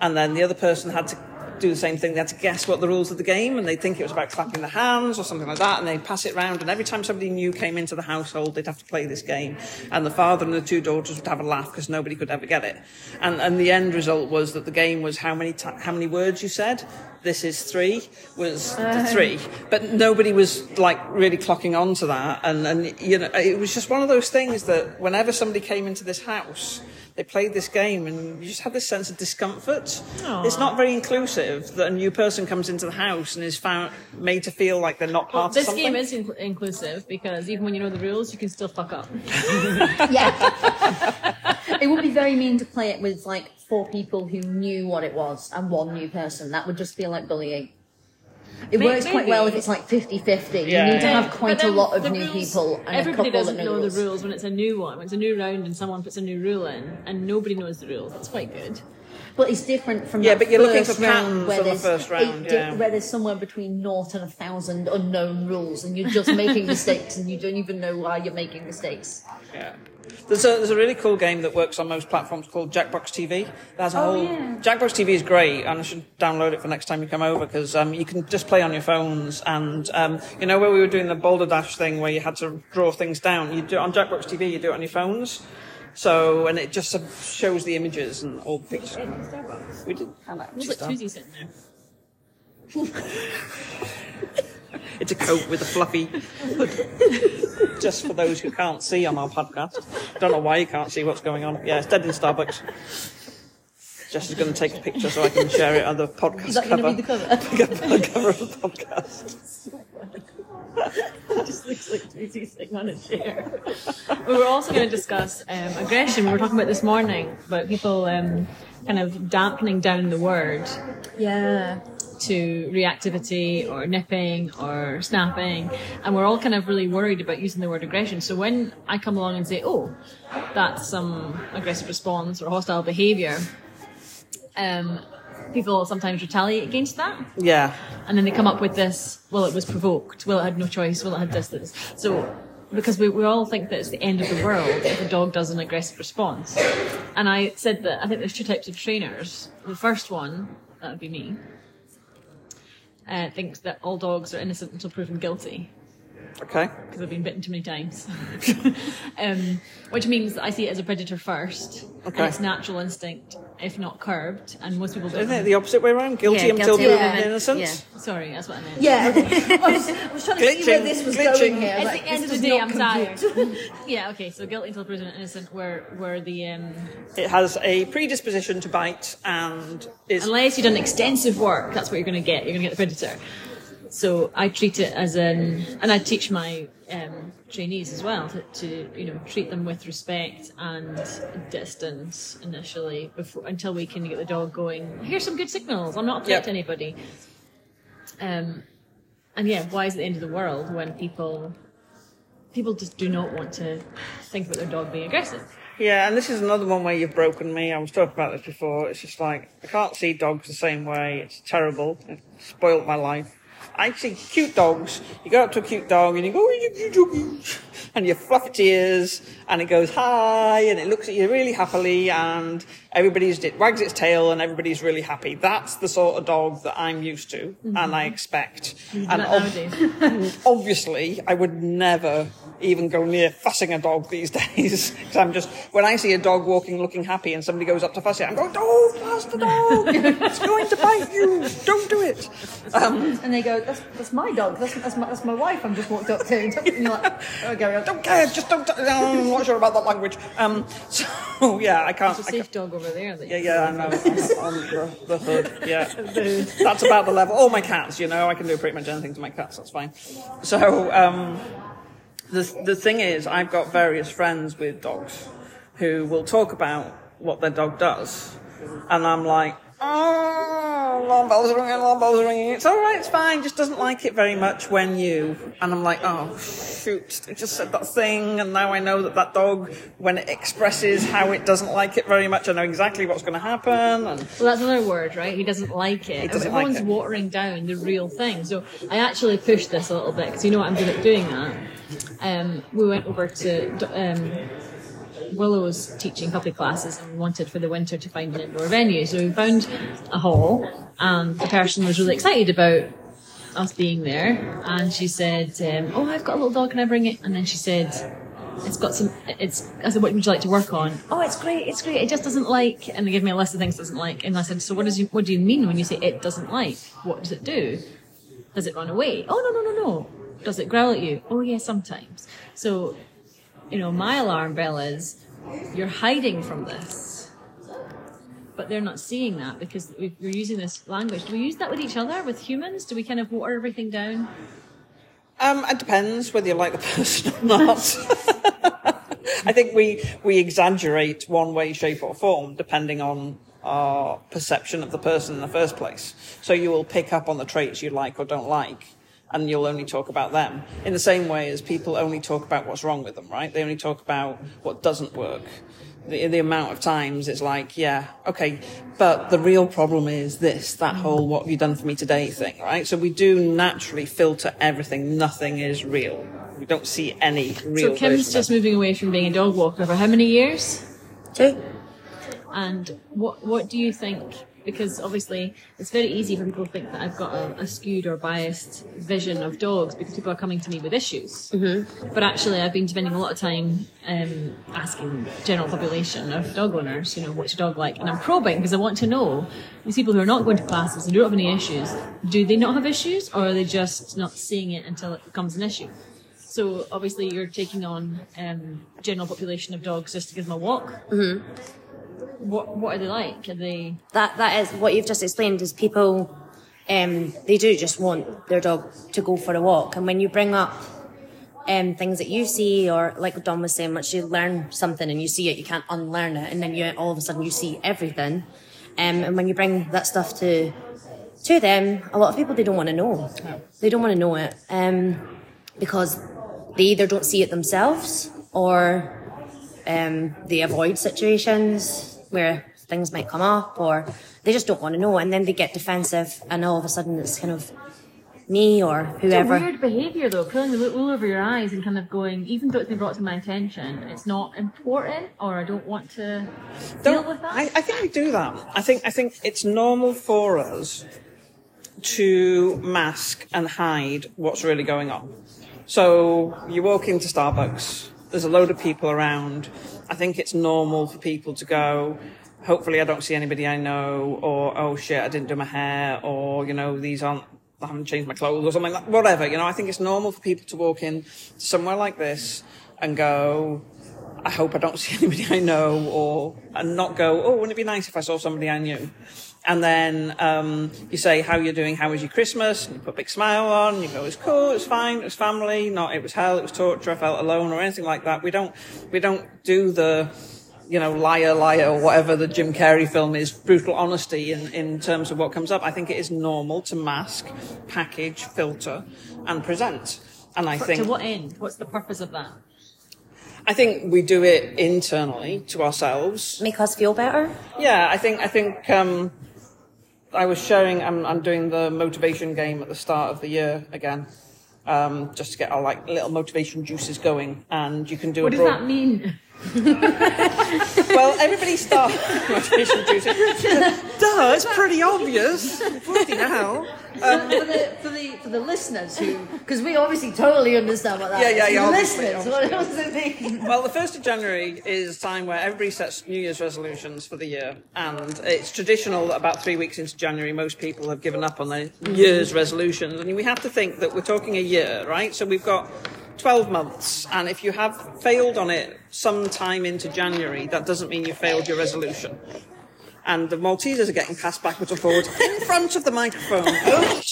and then the other person had to do the same thing. They had to guess what the rules of the game, and they'd think it was about clapping their hands or something like that, and they'd pass it round. And every time somebody new came into the household, they'd have to play this game, and the father and the two daughters would have a laugh because nobody could ever get it. And and the end result was that the game was how many ta- how many words you said. This is three, was the three. But nobody was, like, really clocking on to that. And, and, you know, it was just one of those things that whenever somebody came into this house, they played this game, and you just had this sense of discomfort. Aww. It's not very inclusive that a new person comes into the house and is found made to feel like they're not part well, of something. This game is in- inclusive because even when you know the rules, you can still fuck up. Yeah. It would be very mean to play it with, like, four people who knew what it was and one new person. That would just feel like bullying. It maybe, works quite maybe. well if it's like fifty-fifty. Yeah. You need to have quite a lot of new rules, people and everybody a couple doesn't know rules. The rules when it's a new one, when it's a new round and someone puts a new rule in and nobody knows the rules. That's quite good. But it's different from yeah, that but you're first looking for round where there's, the first round, yeah. di- where there's somewhere between naught and a thousand unknown rules, and you're just making mistakes and you don't even know why you're making mistakes. Yeah. There's a, there's a really cool game that works on most platforms called Jackbox T V. That's a oh, whole yeah. Jackbox T V is great, and I should download it for next time you come over, because um, you can just play on your phones. And um, you know where we were doing the boulder dash thing where you had to draw things down. You do it on Jackbox T V. You do it on your phones. So, and it just shows the images and all the pictures. We did Starbucks. We did. What's it? Toosie sitting there. It's a coat with a fluffy hood. Just for those who can't see on our podcast. Don't know why you can't see what's going on. Yeah, it's dead in Starbucks. Jess is going to take a picture so I can share it on the podcast is that cover. Going to be the cover? The cover of the podcast. It just looks like Daisy sitting on a chair. We were also going to discuss um, aggression. We were talking about this morning about people um, kind of dampening down the word. Yeah. To reactivity or nipping or snapping, and we're all kind of really worried about using the word aggression. So when I come along and say, oh, that's some aggressive response or hostile behaviour, um, people sometimes retaliate against that. Yeah. And then they come up with this, well, it was provoked, well, it had no choice, well, it had this, this. So, because we, we all think that it's the end of the world if a dog does an aggressive response. And I said that I think there's two types of trainers. The first one, that would be me, uh, thinks that all dogs are innocent until proven guilty. Okay. Because I've been bitten too many times. um, which means I see it as a predator first. Okay. And it's natural instinct, if not curbed. And most people don't. Isn't it the opposite way around? Guilty yeah, until proven yeah. innocent? Yeah. Sorry, that's what I meant. Yeah. I, was, I was trying to glitching, see where this was glitching. going here. At like, the end of the day, I'm tired. yeah, okay, so guilty until proven innocent were, were the... Um, it has a predisposition to bite and... is Unless you've done extensive work, that's what you're going to get. You're going to get the predator. So I treat it as an, and I teach my um, trainees as well to, to, you know, treat them with respect and distance initially before until we can get the dog going. Here's some good signals. I'm not upset yep. to anybody. Um, and yeah, why is it the end of the world when people people just do not want to think about their dog being aggressive? Yeah, and this is another one where you've broken me. I was talking about this before. It's just like I can't see dogs the same way. It's terrible. It spoiled my life. I see cute dogs. You go up to a cute dog and you go, and you fluff its ears, and it goes hi, and it looks at you really happily, and everybody's it wags its tail, and everybody's really happy. That's the sort of dog that I'm used to, mm-hmm. and I expect. And ob- obviously, I would never even go near fussing a dog these days. Because I'm just when I see a dog walking, looking happy, and somebody goes up to fuss it, I'm going, don't fuss the dog! It's going to bite you! Don't do it! Um, and they go, that's, that's my dog. That's that's my, that's my wife. I'm just walked up to. And you're like, oh, Gary, I don't care. Just don't. T- I'm not sure about that language. Um, so yeah, I can't. There's a safe dog over there. Yeah, yeah, I know. On the, the hood. Yeah, that's about the level. All my cats, you know, I can do pretty much anything to my cats. That's fine. So. Um, The the thing is, I've got various friends with dogs who will talk about what their dog does, and I'm like, oh, alarm bells are ringing, alarm bells are ringing. It's all right, it's fine. Just doesn't like it very much when you. And I'm like, oh shoot, it just said that thing, and now I know that that dog, when it expresses how it doesn't like it very much, I know exactly what's going to happen. And well, that's another word, right? He doesn't like it. He doesn't Everyone's like it. watering down the real thing. So I actually pushed this a little bit because you know what I'm doing at doing that. Um, we went over to um, Willow's teaching puppy classes and wanted for the winter to find an indoor venue. So we found a hall and the person was really excited about us being there. And she said, um, oh, I've got a little dog, can I bring it? And then she said, it's got some, it's, I said, what would you like to work on? Oh, it's great, it's great, it just doesn't like. And they gave me a list of things it doesn't like. And I said, so what, does you, what do you mean when you say it doesn't like? What does it do? Does it run away? Oh, no, no, no, no. Does it growl at you? Oh yeah, sometimes. So, you know, my alarm bell is, you're hiding from this. But they're not seeing that because we're using this language. Do we use that with each other, with humans? Do we kind of water everything down? Um, it depends whether you like the person or not. I think we, we exaggerate one way, shape or form, depending on our perception of the person in the first place. So you will pick up on the traits you like or don't like. And you'll only talk about them in the same way as people only talk about what's wrong with them, right? They only talk about what doesn't work. The, the amount of times it's like, yeah, okay, but the real problem is this, that whole what have you done for me today thing, right? So we do naturally filter everything. Nothing is real. We don't see any real. So Kym's just moving away from being a dog walker for how many years? Two. And what what do you think? Because obviously it's very easy for people to think that I've got a, a skewed or biased vision of dogs because people are coming to me with issues. Mm-hmm. But actually I've been spending a lot of time um, asking the general population of dog owners, you know, what's your dog like? And I'm probing because I want to know, these people who are not going to classes and don't have any issues, do they not have issues or are they just not seeing it until it becomes an issue? So obviously you're taking on um, general population of dogs just to give them a walk. Mm-hmm. What what are they like? Are they that that is what you've just explained is people um they do just want their dog to go for a walk, and when you bring up um things that you see or like Dawn was saying, once you learn something and you see it, you can't unlearn it, and then you all of a sudden you see everything. Um and when you bring that stuff to to them, a lot of people they don't want to know. No. They don't want to know it. Um because they either don't see it themselves or Um, they avoid situations where things might come up, or they just don't want to know, and then they get defensive, and all of a sudden it's kind of me or whoever. It's a weird behaviour though, pulling the wool over your eyes and kind of going, even though it's been brought to my attention, it's not important, or I don't want to don't, deal with that. I, I think we do that. I think I think it's normal for us to mask and hide what's really going on. So you walk into Starbucks, there's a load of people around. I think it's normal for people to go, hopefully I don't see anybody I know, or oh shit, I didn't do my hair, or you know, these aren't, I haven't changed my clothes or something like whatever, you know. I think it's normal for people to walk in somewhere like this and go, I hope I don't see anybody I know, or and not go, oh, wouldn't it be nice if I saw somebody I knew? And then um, you say, how are you doing? How was your Christmas? And you put a big smile on. You go, it's cool, it's fine, it was family. Not, it was hell, it was torture, I felt alone, or anything like that. We don't, we don't do the, you know, liar, liar, or whatever the Jim Carrey film is, brutal honesty in, in terms of what comes up. I think it is normal to mask, package, filter, and present. And I think... To what end? What's the purpose of that? I think we do it internally to ourselves. Make us feel better? Yeah, I think, I think, um, I was showing, I'm, I'm doing the motivation game at the start of the year again, um, just to get our like little motivation juices going, and you can do. What a does broad... that mean? Well, everybody starts motivation juices. Duh, it's pretty obvious. Bloody hell. Um, for, the, for the for the listeners who, because we obviously totally understand what that yeah, is. Yeah, yeah, obviously, listeners, obviously. What does it mean? Well, the first of January is time where everybody sets New Year's resolutions for the year, and it's traditional that about three weeks into January, most people have given up on their year's resolutions, and we have to think that we're talking a year, right? So we've got twelve months, and if you have failed on it sometime into January, that doesn't mean you failed your resolution. And the Maltesers are getting passed backwards and forwards in front of the microphone. Oh.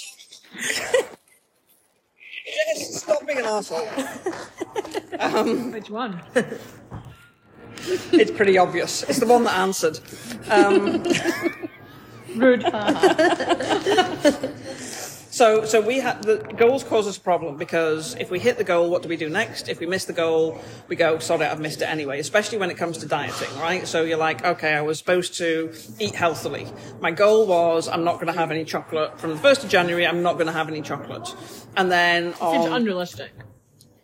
Yes, stop being an arsehole. Um, Which one? It's pretty obvious. It's the one that answered. Um, Rude. So, so we have the goals cause us a problem, because if we hit the goal, what do we do next? If we miss the goal, we go, sod it, I've missed it anyway, especially when it comes to dieting, right? So you're like, okay, I was supposed to eat healthily. My goal was, I'm not going to have any chocolate. From the first of January, I'm not going to have any chocolate. And then it on... Seems unrealistic.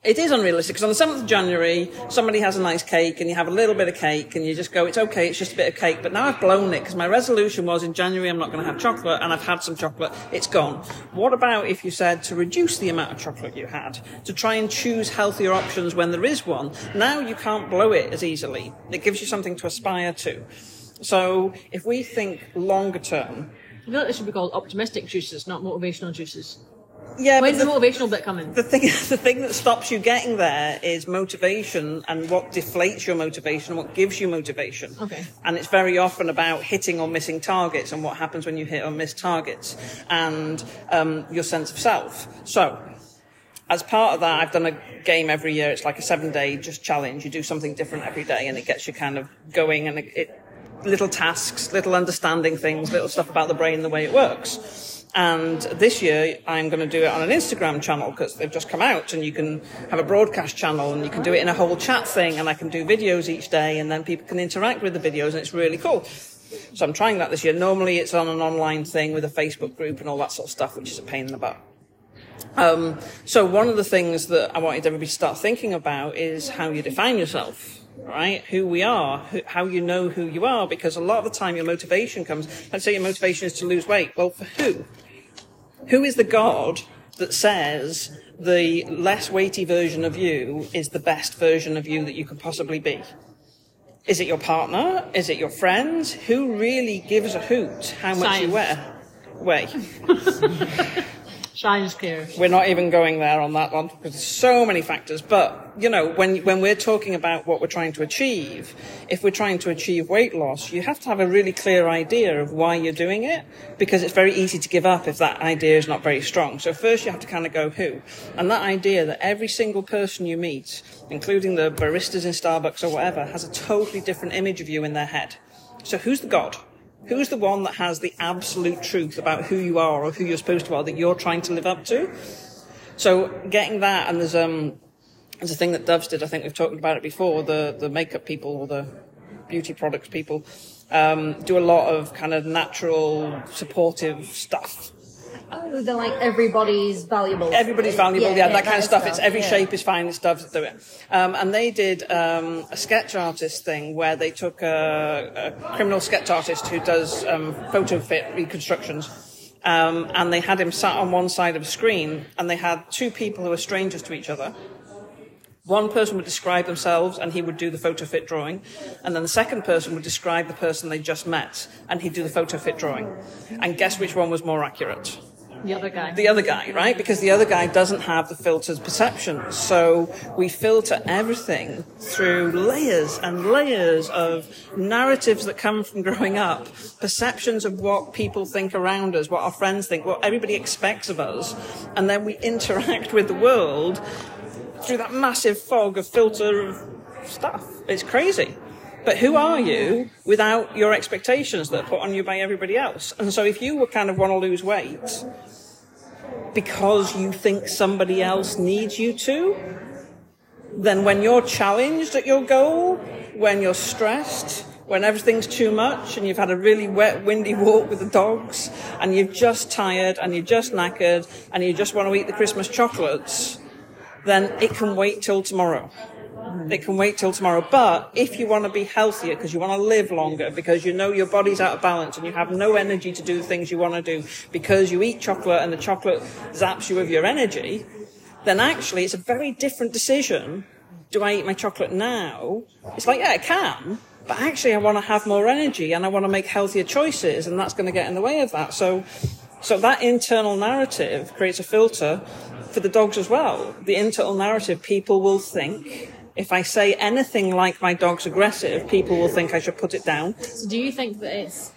It is unrealistic, because on the seventh of January, somebody has a nice cake, and you have a little bit of cake, and you just go, it's okay, it's just a bit of cake, but now I've blown it, because my resolution was in January I'm not going to have chocolate, and I've had some chocolate, it's gone. What about if you said to reduce the amount of chocolate you had, to try and choose healthier options when there is one? Now you can't blow it as easily. It gives you something to aspire to. So if we think longer term... I feel like this should be called optimistic juices, not motivational juices. Yeah, when's the, the motivational bit coming? The thing, the thing that stops you getting there is motivation, and what deflates your motivation, and what gives you motivation. Okay. And it's very often about hitting or missing targets, and what happens when you hit or miss targets, and um, your sense of self. So, as part of that, I've done a game every year. It's like a seven-day just challenge. You do something different every day, and it gets you kind of going, and it, it little tasks, little understanding things, little stuff about the brain, the way it works. And this year, I'm going to do it on an Instagram channel, because they've just come out, and you can have a broadcast channel, and you can do it in a whole chat thing, and I can do videos each day, and then people can interact with the videos, and it's really cool. So I'm trying that this year. Normally, it's on an online thing with a Facebook group and all that sort of stuff, which is a pain in the butt. Um, so one of the things that I wanted everybody to start thinking about is how you define yourself. Right, who we are, who, how you know who you are, because a lot of the time your motivation comes, let's say your motivation is to lose weight. Well, for who? Who is the God that says the less weighty version of you is the best version of you that you could possibly be? Is it your partner? Is it your friends? Who really gives a hoot how much Science. You wear? Weigh. Science care. We're not even going there on that one, because there's so many factors. But, you know, when when we're talking about what we're trying to achieve, if we're trying to achieve weight loss, you have to have a really clear idea of why you're doing it, because it's very easy to give up if that idea is not very strong. So first you have to kind of go who. And that idea that every single person you meet, including the baristas in Starbucks or whatever, has a totally different image of you in their head. So who's the God? Who's the one that has the absolute truth about who you are or who you're supposed to are that you're trying to live up to? So getting that, and there's um there's a thing that Dove's did, I think we've talked about it before, the, the makeup people or the beauty products people um, do a lot of kind of natural, supportive stuff. Oh, they're like everybody's valuable. Everybody's valuable, yeah, yeah, yeah that, that kind of stuff. stuff. It's every yeah. shape is fine, it's Dove. Um, and they did um, a sketch artist thing where they took a, a criminal sketch artist who does um, photo fit reconstructions. Um, and they had him sat on one side of a screen, and they had two people who were strangers to each other. One person would describe themselves, and he would do the photo fit drawing. And then the second person would describe the person they just met, and he'd do the photo fit drawing. And guess which one was more accurate? The other guy. The other guy, right? Because the other guy doesn't have the filtered perception. So we filter everything through layers and layers of narratives that come from growing up, perceptions of what people think around us, what our friends think, what everybody expects of us. And then we interact with the world through that massive fog of filter of stuff. It's crazy. But who are you without your expectations that are put on you by everybody else? And so if you were kind of want to lose weight because you think somebody else needs you to, then when you're challenged at your goal, when you're stressed, when everything's too much and you've had a really wet, windy walk with the dogs and you're just tired and you're just knackered and you just want to eat the Christmas chocolates, then it can wait till tomorrow. It can wait till tomorrow. But if you want to be healthier, because you want to live longer, because you know your body's out of balance and you have no energy to do the things you want to do because you eat chocolate and the chocolate zaps you of your energy, then actually it's a very different decision. Do I eat my chocolate now? It's like, yeah, I can, but actually I want to have more energy and I want to make healthier choices, and that's going to get in the way of that. So, so that internal narrative creates a filter for the dogs as well. The internal narrative, people will think... If I say anything like my dog's aggressive, people will think I should put it down. So do you think that it's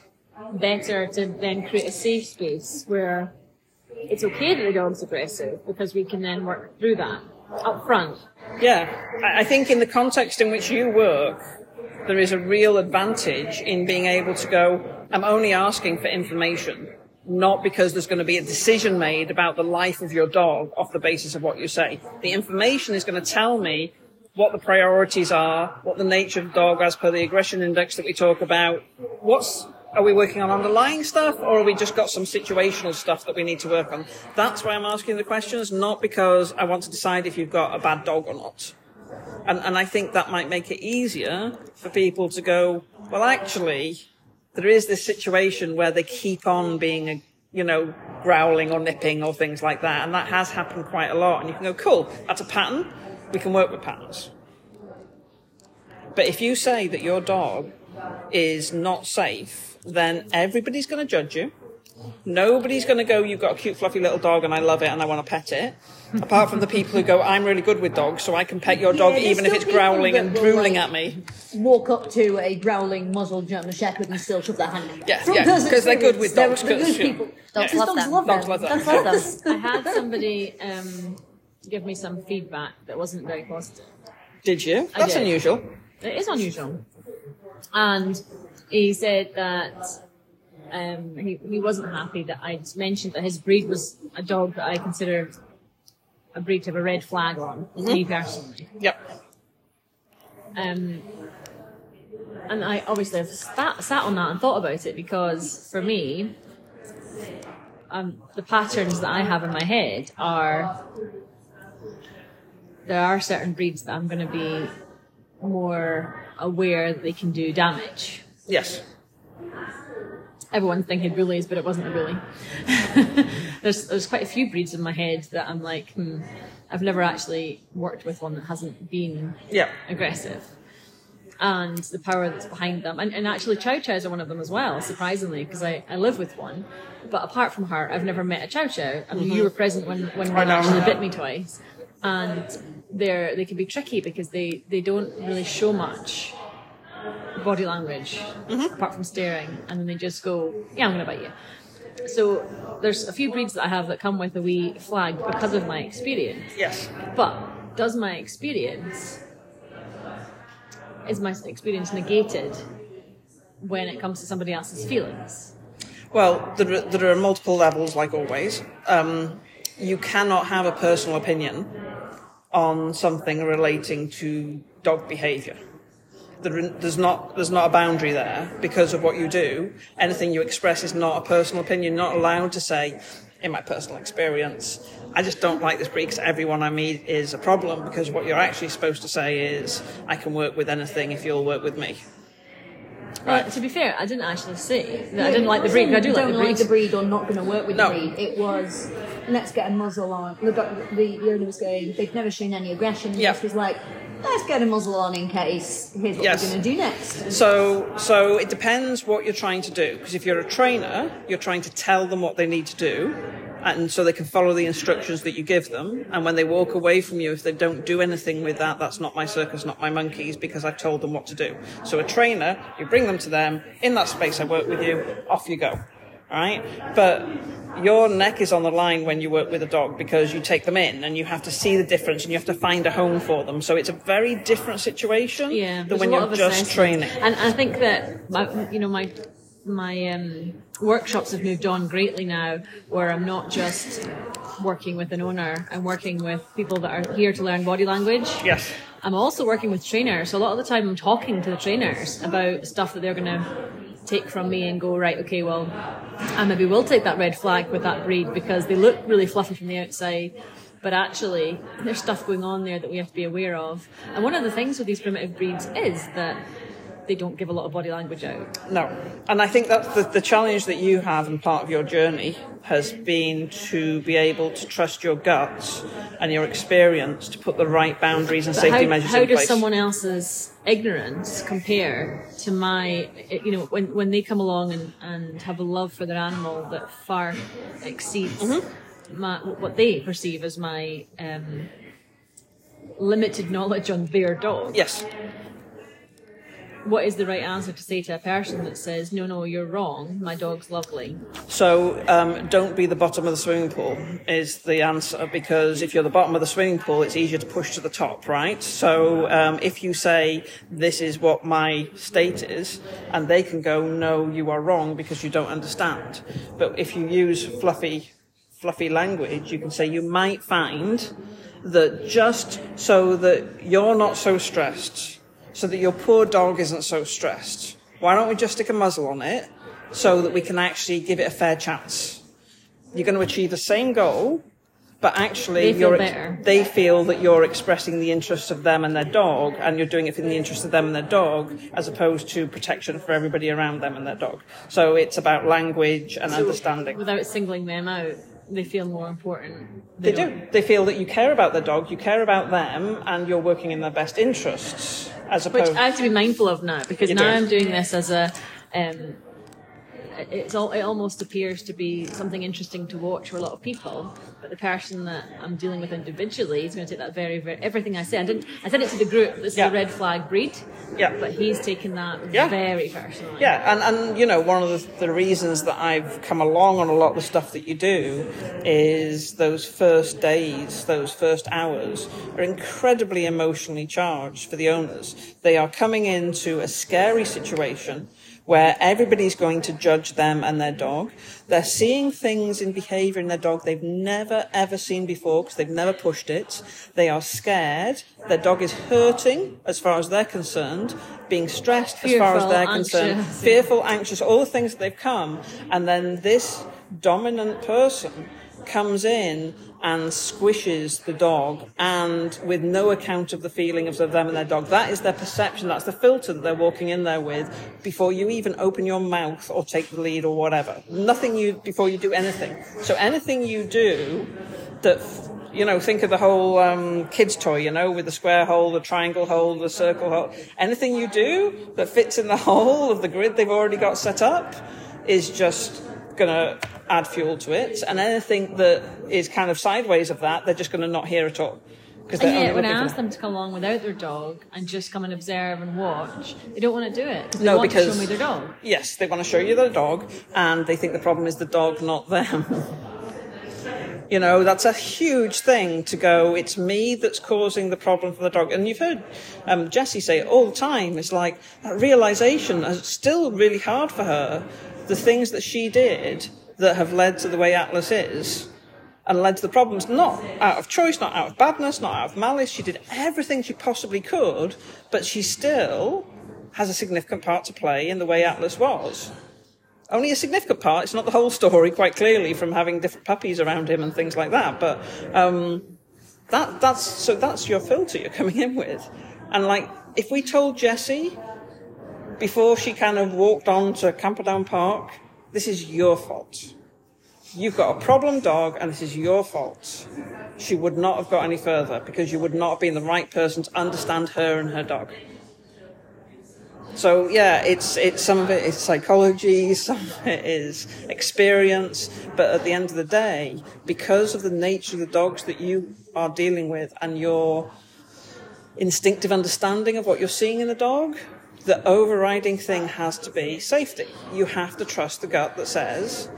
better to then create a safe space where it's okay that the dog's aggressive because we can then work through that up front? Yeah. I think in the context in which you work, there is a real advantage in being able to go, I'm only asking for information, not because there's going to be a decision made about the life of your dog off the basis of what you say. The information is going to tell me what the priorities are, what the nature of the dog as per the aggression index that we talk about. What's, are we working on underlying stuff, or have we just got some situational stuff that we need to work on? That's why I'm asking the questions, not because I want to decide if you've got a bad dog or not. And, and I think that might make it easier for people to go, well, actually, there is this situation where they keep on being a, you know, growling or nipping or things like that. And that has happened quite a lot. And you can go, cool, that's a pattern. We can work with patterns. But if you say that your dog is not safe, then everybody's going to judge you. Nobody's going to go, you've got a cute, fluffy little dog and I love it and I want to pet it. Apart from the people who go, I'm really good with dogs, so I can pet your dog yeah, even if it's growling and drooling like, at me. Walk up to a growling muzzled German Shepherd and still shove their hand in. Yeah, because yeah, they're good with dogs. They're, they're good people. Dogs, yeah. love, dogs, them. Love, dogs them. love them. Dogs love them. Dogs love them. I had somebody... Um, give me some feedback that wasn't very positive. Did you? That's did. unusual. It is unusual. And he said that um, he, he wasn't happy that I'd mentioned that his breed was a dog that I considered a breed to have a red flag on, mm-hmm. me personally. Yep. Um, and I obviously have sat, sat on that and thought about it, because for me, um, the patterns that I have in my head are... There are certain breeds that I'm going to be more aware that they can do damage. Yes. Everyone's thinking bullies, but it wasn't a bully. there's there's quite a few breeds in my head that I'm like, hmm, I've never actually worked with one that hasn't been yeah. aggressive. And the power that's behind them. And, and actually Chow Chows are one of them as well, surprisingly, because I, I live with one. But apart from her, I've never met a Chow Chow. I mean, mm-hmm. you were present when, when one actually bit me twice. And they're, they can be tricky because they, they don't really show much body language, mm-hmm. apart from staring. And then they just go, yeah, I'm going to bite you. So there's a few breeds that I have that come with a wee flag because of my experience. Yes. But does my experience, is my experience negated when it comes to somebody else's feelings? Well, there are, there are multiple levels, like always. Um, you cannot have a personal opinion on something relating to dog behaviour. There's not there's not a boundary there because of what you do. Anything you express is not a personal opinion. You're not allowed to say, in my personal experience, I just don't like this breed because everyone I meet is a problem, because what you're actually supposed to say is, I can work with anything if you'll work with me. Right. Well, to be fair, I didn't actually say that. No, I didn't like the breed, but I do like the breed. Don't like the breed or not going to work with no. the breed. It was, let's get a muzzle on. The, the, the owner was going, they've never shown any aggression. Yep. It was like, let's get a muzzle on in case, here's what yes. we're going to do next. So, so it depends what you're trying to do. Because if you're a trainer, you're trying to tell them what they need to do, and so they can follow the instructions that you give them. And when they walk away from you, if they don't do anything with that, that's not my circus, not my monkeys, because I've told them what to do. So a trainer, you bring them to them, in that space I work with you, off you go. All right? But your neck is on the line when you work with a dog, because you take them in and you have to see the difference and you have to find a home for them. So it's a very different situation yeah, than when you're just training. And I think that, my, you know, my... My um, workshops have moved on greatly now, where I'm not just working with an owner, I'm working with people that are here to learn body language. Yes. I'm also working with trainers, so a lot of the time I'm talking to the trainers about stuff that they're going to take from me and go, right, okay, well, I maybe will take that red flag with that breed because they look really fluffy from the outside, but actually there's stuff going on there that we have to be aware of. And one of the things with these primitive breeds is that they don't give a lot of body language out. No. And I think that's the, the challenge that you have, and part of your journey has been to be able to trust your guts and your experience to put the right boundaries and but safety how, measures how in place. How does someone else's ignorance compare to my, you know, when, when they come along and, and have a love for their animal that far exceeds mm-hmm. my, what they perceive as my um, limited knowledge on their dog? Yes. What is the right answer to say to a person that says, no, no, you're wrong, my dog's lovely? So um, don't be the bottom of the swimming pool is the answer, because if you're the bottom of the swimming pool, it's easier to push to the top, right? So um, if you say, this is what my state is, and they can go, no, you are wrong because you don't understand. But if you use fluffy, fluffy language, you can say you might find that just so that you're not so stressed, so that your poor dog isn't so stressed, why don't we just stick a muzzle on it so that we can actually give it a fair chance? You're going to achieve the same goal, but actually they feel, you're, they feel that you're expressing the interests of them and their dog, and you're doing it in the interest of them and their dog, as opposed to protection for everybody around them and their dog. So it's about language and so understanding. Without singling them out, they feel more important. They, they do. They feel that you care about their dog, you care about them, and you're working in their best interests. As opposed, which I have to be mindful of now, because now do. I'm doing this as a, um, it's all, it almost appears to be something interesting to watch for a lot of people, but the person that I'm dealing with individually is going to take that very, very, everything I say. I didn't, I said it to the group, this yeah. is a red flag breed, yeah. but he's taken that yeah. very personally. Yeah, and, and you know, one of the, the reasons that I've come along on a lot of the stuff that you do is those first days, those first hours are incredibly emotionally charged for the owners. They are coming into a scary situation where everybody's going to judge them and their dog. They're seeing things in behaviour in their dog they've never, ever seen before because they've never pushed it. They are scared. Their dog is hurting as far as they're concerned, being stressed fearful, as far as they're anxious. concerned, fearful, anxious, all the things that they've come. And then this dominant person comes in and squishes the dog, and with no account of the feelings of them and their dog. That is their perception, that's the filter that they're walking in there with before you even open your mouth or take the lead or whatever. Nothing you before you do anything. So anything you do that, you know, think of the whole um, kids toy, you know, with the square hole, the triangle hole, the circle hole. Anything you do that fits in the hole of the grid they've already got set up is just going to add fuel to it, and anything that is kind of sideways of that, they're just going to not hear at all. And yet when I ask them to come along without their dog and just come and observe and watch, they don't want to do it. They no, want because, to show me their dog. Yes, they want to show you their dog, and they think the problem is the dog, not them. You know, that's a huge thing to go, it's me that's causing the problem for the dog. And you've heard um, Jessie say it all the time. It's like that realisation is still really hard for her. The things that she did that have led to the way Atlas is and led to the problems, not out of choice, not out of badness, not out of malice. She did everything she possibly could, but she still has a significant part to play in the way Atlas was. Only a significant part. It's not the whole story, quite clearly, from having different puppies around him and things like that. But um, that that's so that's your filter you're coming in with. And, like, if we told Jessie before she kind of walked on to Camperdown Park, this is your fault. You've got a problem dog, and this is your fault. She would not have got any further, because you would not have been the right person to understand her and her dog. So, yeah, it's it's some of it is psychology, some of it is experience, but at the end of the day, because of the nature of the dogs that you are dealing with and your instinctive understanding of what you're seeing in the dog, the overriding thing has to be safety. You have to trust the gut that says,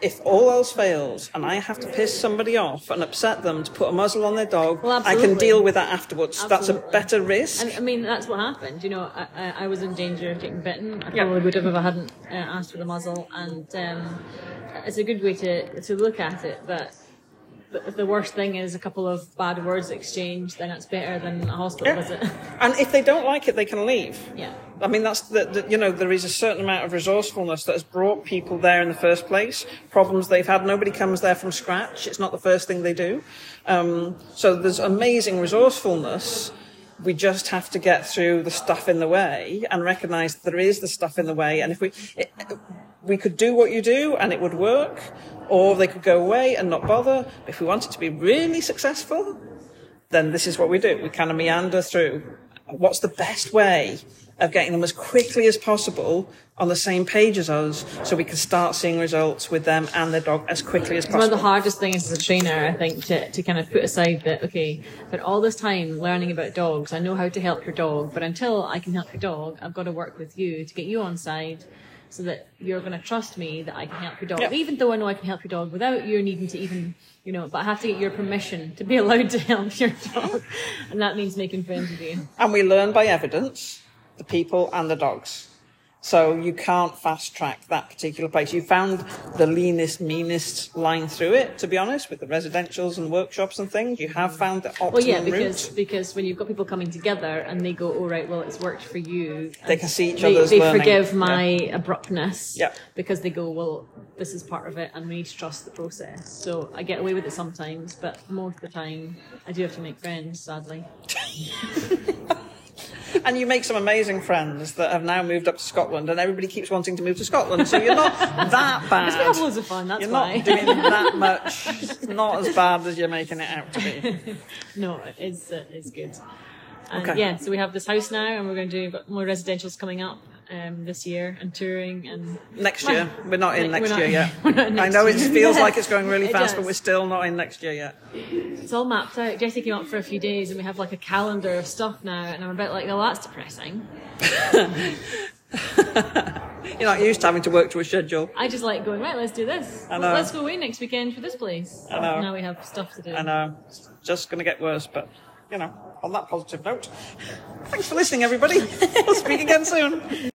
if all else fails and I have to piss somebody off and upset them to put a muzzle on their dog, well, I can deal with that afterwards. Absolutely. That's a better risk. And, I mean, that's what happened. You know, I, I, I was in danger of getting bitten. I probably yeah. would have if I hadn't uh, asked for the muzzle. And um, it's a good way to, to look at it. But, but if the worst thing is a couple of bad words exchanged, then it's better than a hospital yeah. visit. And if they don't like it, they can leave. Yeah. I mean, that's the, the, you know, there is a certain amount of resourcefulness that has brought people there in the first place. Problems they've had, nobody comes there from scratch. It's not the first thing they do. Um, so there's amazing resourcefulness. We just have to get through the stuff in the way and recognise that there is the stuff in the way. And if we, it, we could do what you do and it would work, or they could go away and not bother. If we want it to be really successful, then this is what we do. We kind of meander through. What's the best way of getting them as quickly as possible on the same page as us, so we can start seeing results with them and their dog as quickly as possible? One of the hardest things as a trainer, I think, to, to kind of put aside that, okay, but all this time learning about dogs, I know how to help your dog, but until I can help your dog, I've got to work with you to get you on side so that you're going to trust me that I can help your dog. Yep. Even though I know I can help your dog without you needing to even, you know, but I have to get your permission to be allowed to help your dog. And that means making friends with you. And we learn by evidence. The people and the dogs. So you can't fast track that particular place. You found the leanest, meanest line through it, to be honest, with the residentials and workshops and things. You have found the optimum route. Well, yeah, because, because when you've got people coming together and they go, all right, well, it's worked for you. They can see each other's learning. They forgive my yeah. abruptness yeah. because they go, well, this is part of it and we need to trust the process. So I get away with it sometimes, but most of the time I do have to make friends, sadly. And you make some amazing friends that have now moved up to Scotland, and everybody keeps wanting to move to Scotland, so you're not that bad. It's been loads of fun, that's you're why. You're not doing that much. It's not as bad as you're making it out to be. No, it's, uh, it's good. And okay. yeah, so we have this house now, and we're going to do more residentials coming up um, this year, and touring. and Next year. Well, we're not in next not, year yet. We're not in next I know it year. feels like it's going really it fast, does. But we're still not in next year yet. It's all mapped out. Jessie came up for a few days, and we have like a calendar of stuff now, and I'm a bit like, well, that's depressing. You're not used to having to work to a schedule. I just like going, right, let's do this. I know. Let's go away next weekend for this place. I know. Now we have stuff to do. I know. It's just going to get worse, but, you know, on that positive note, thanks for listening, everybody. We'll speak again soon.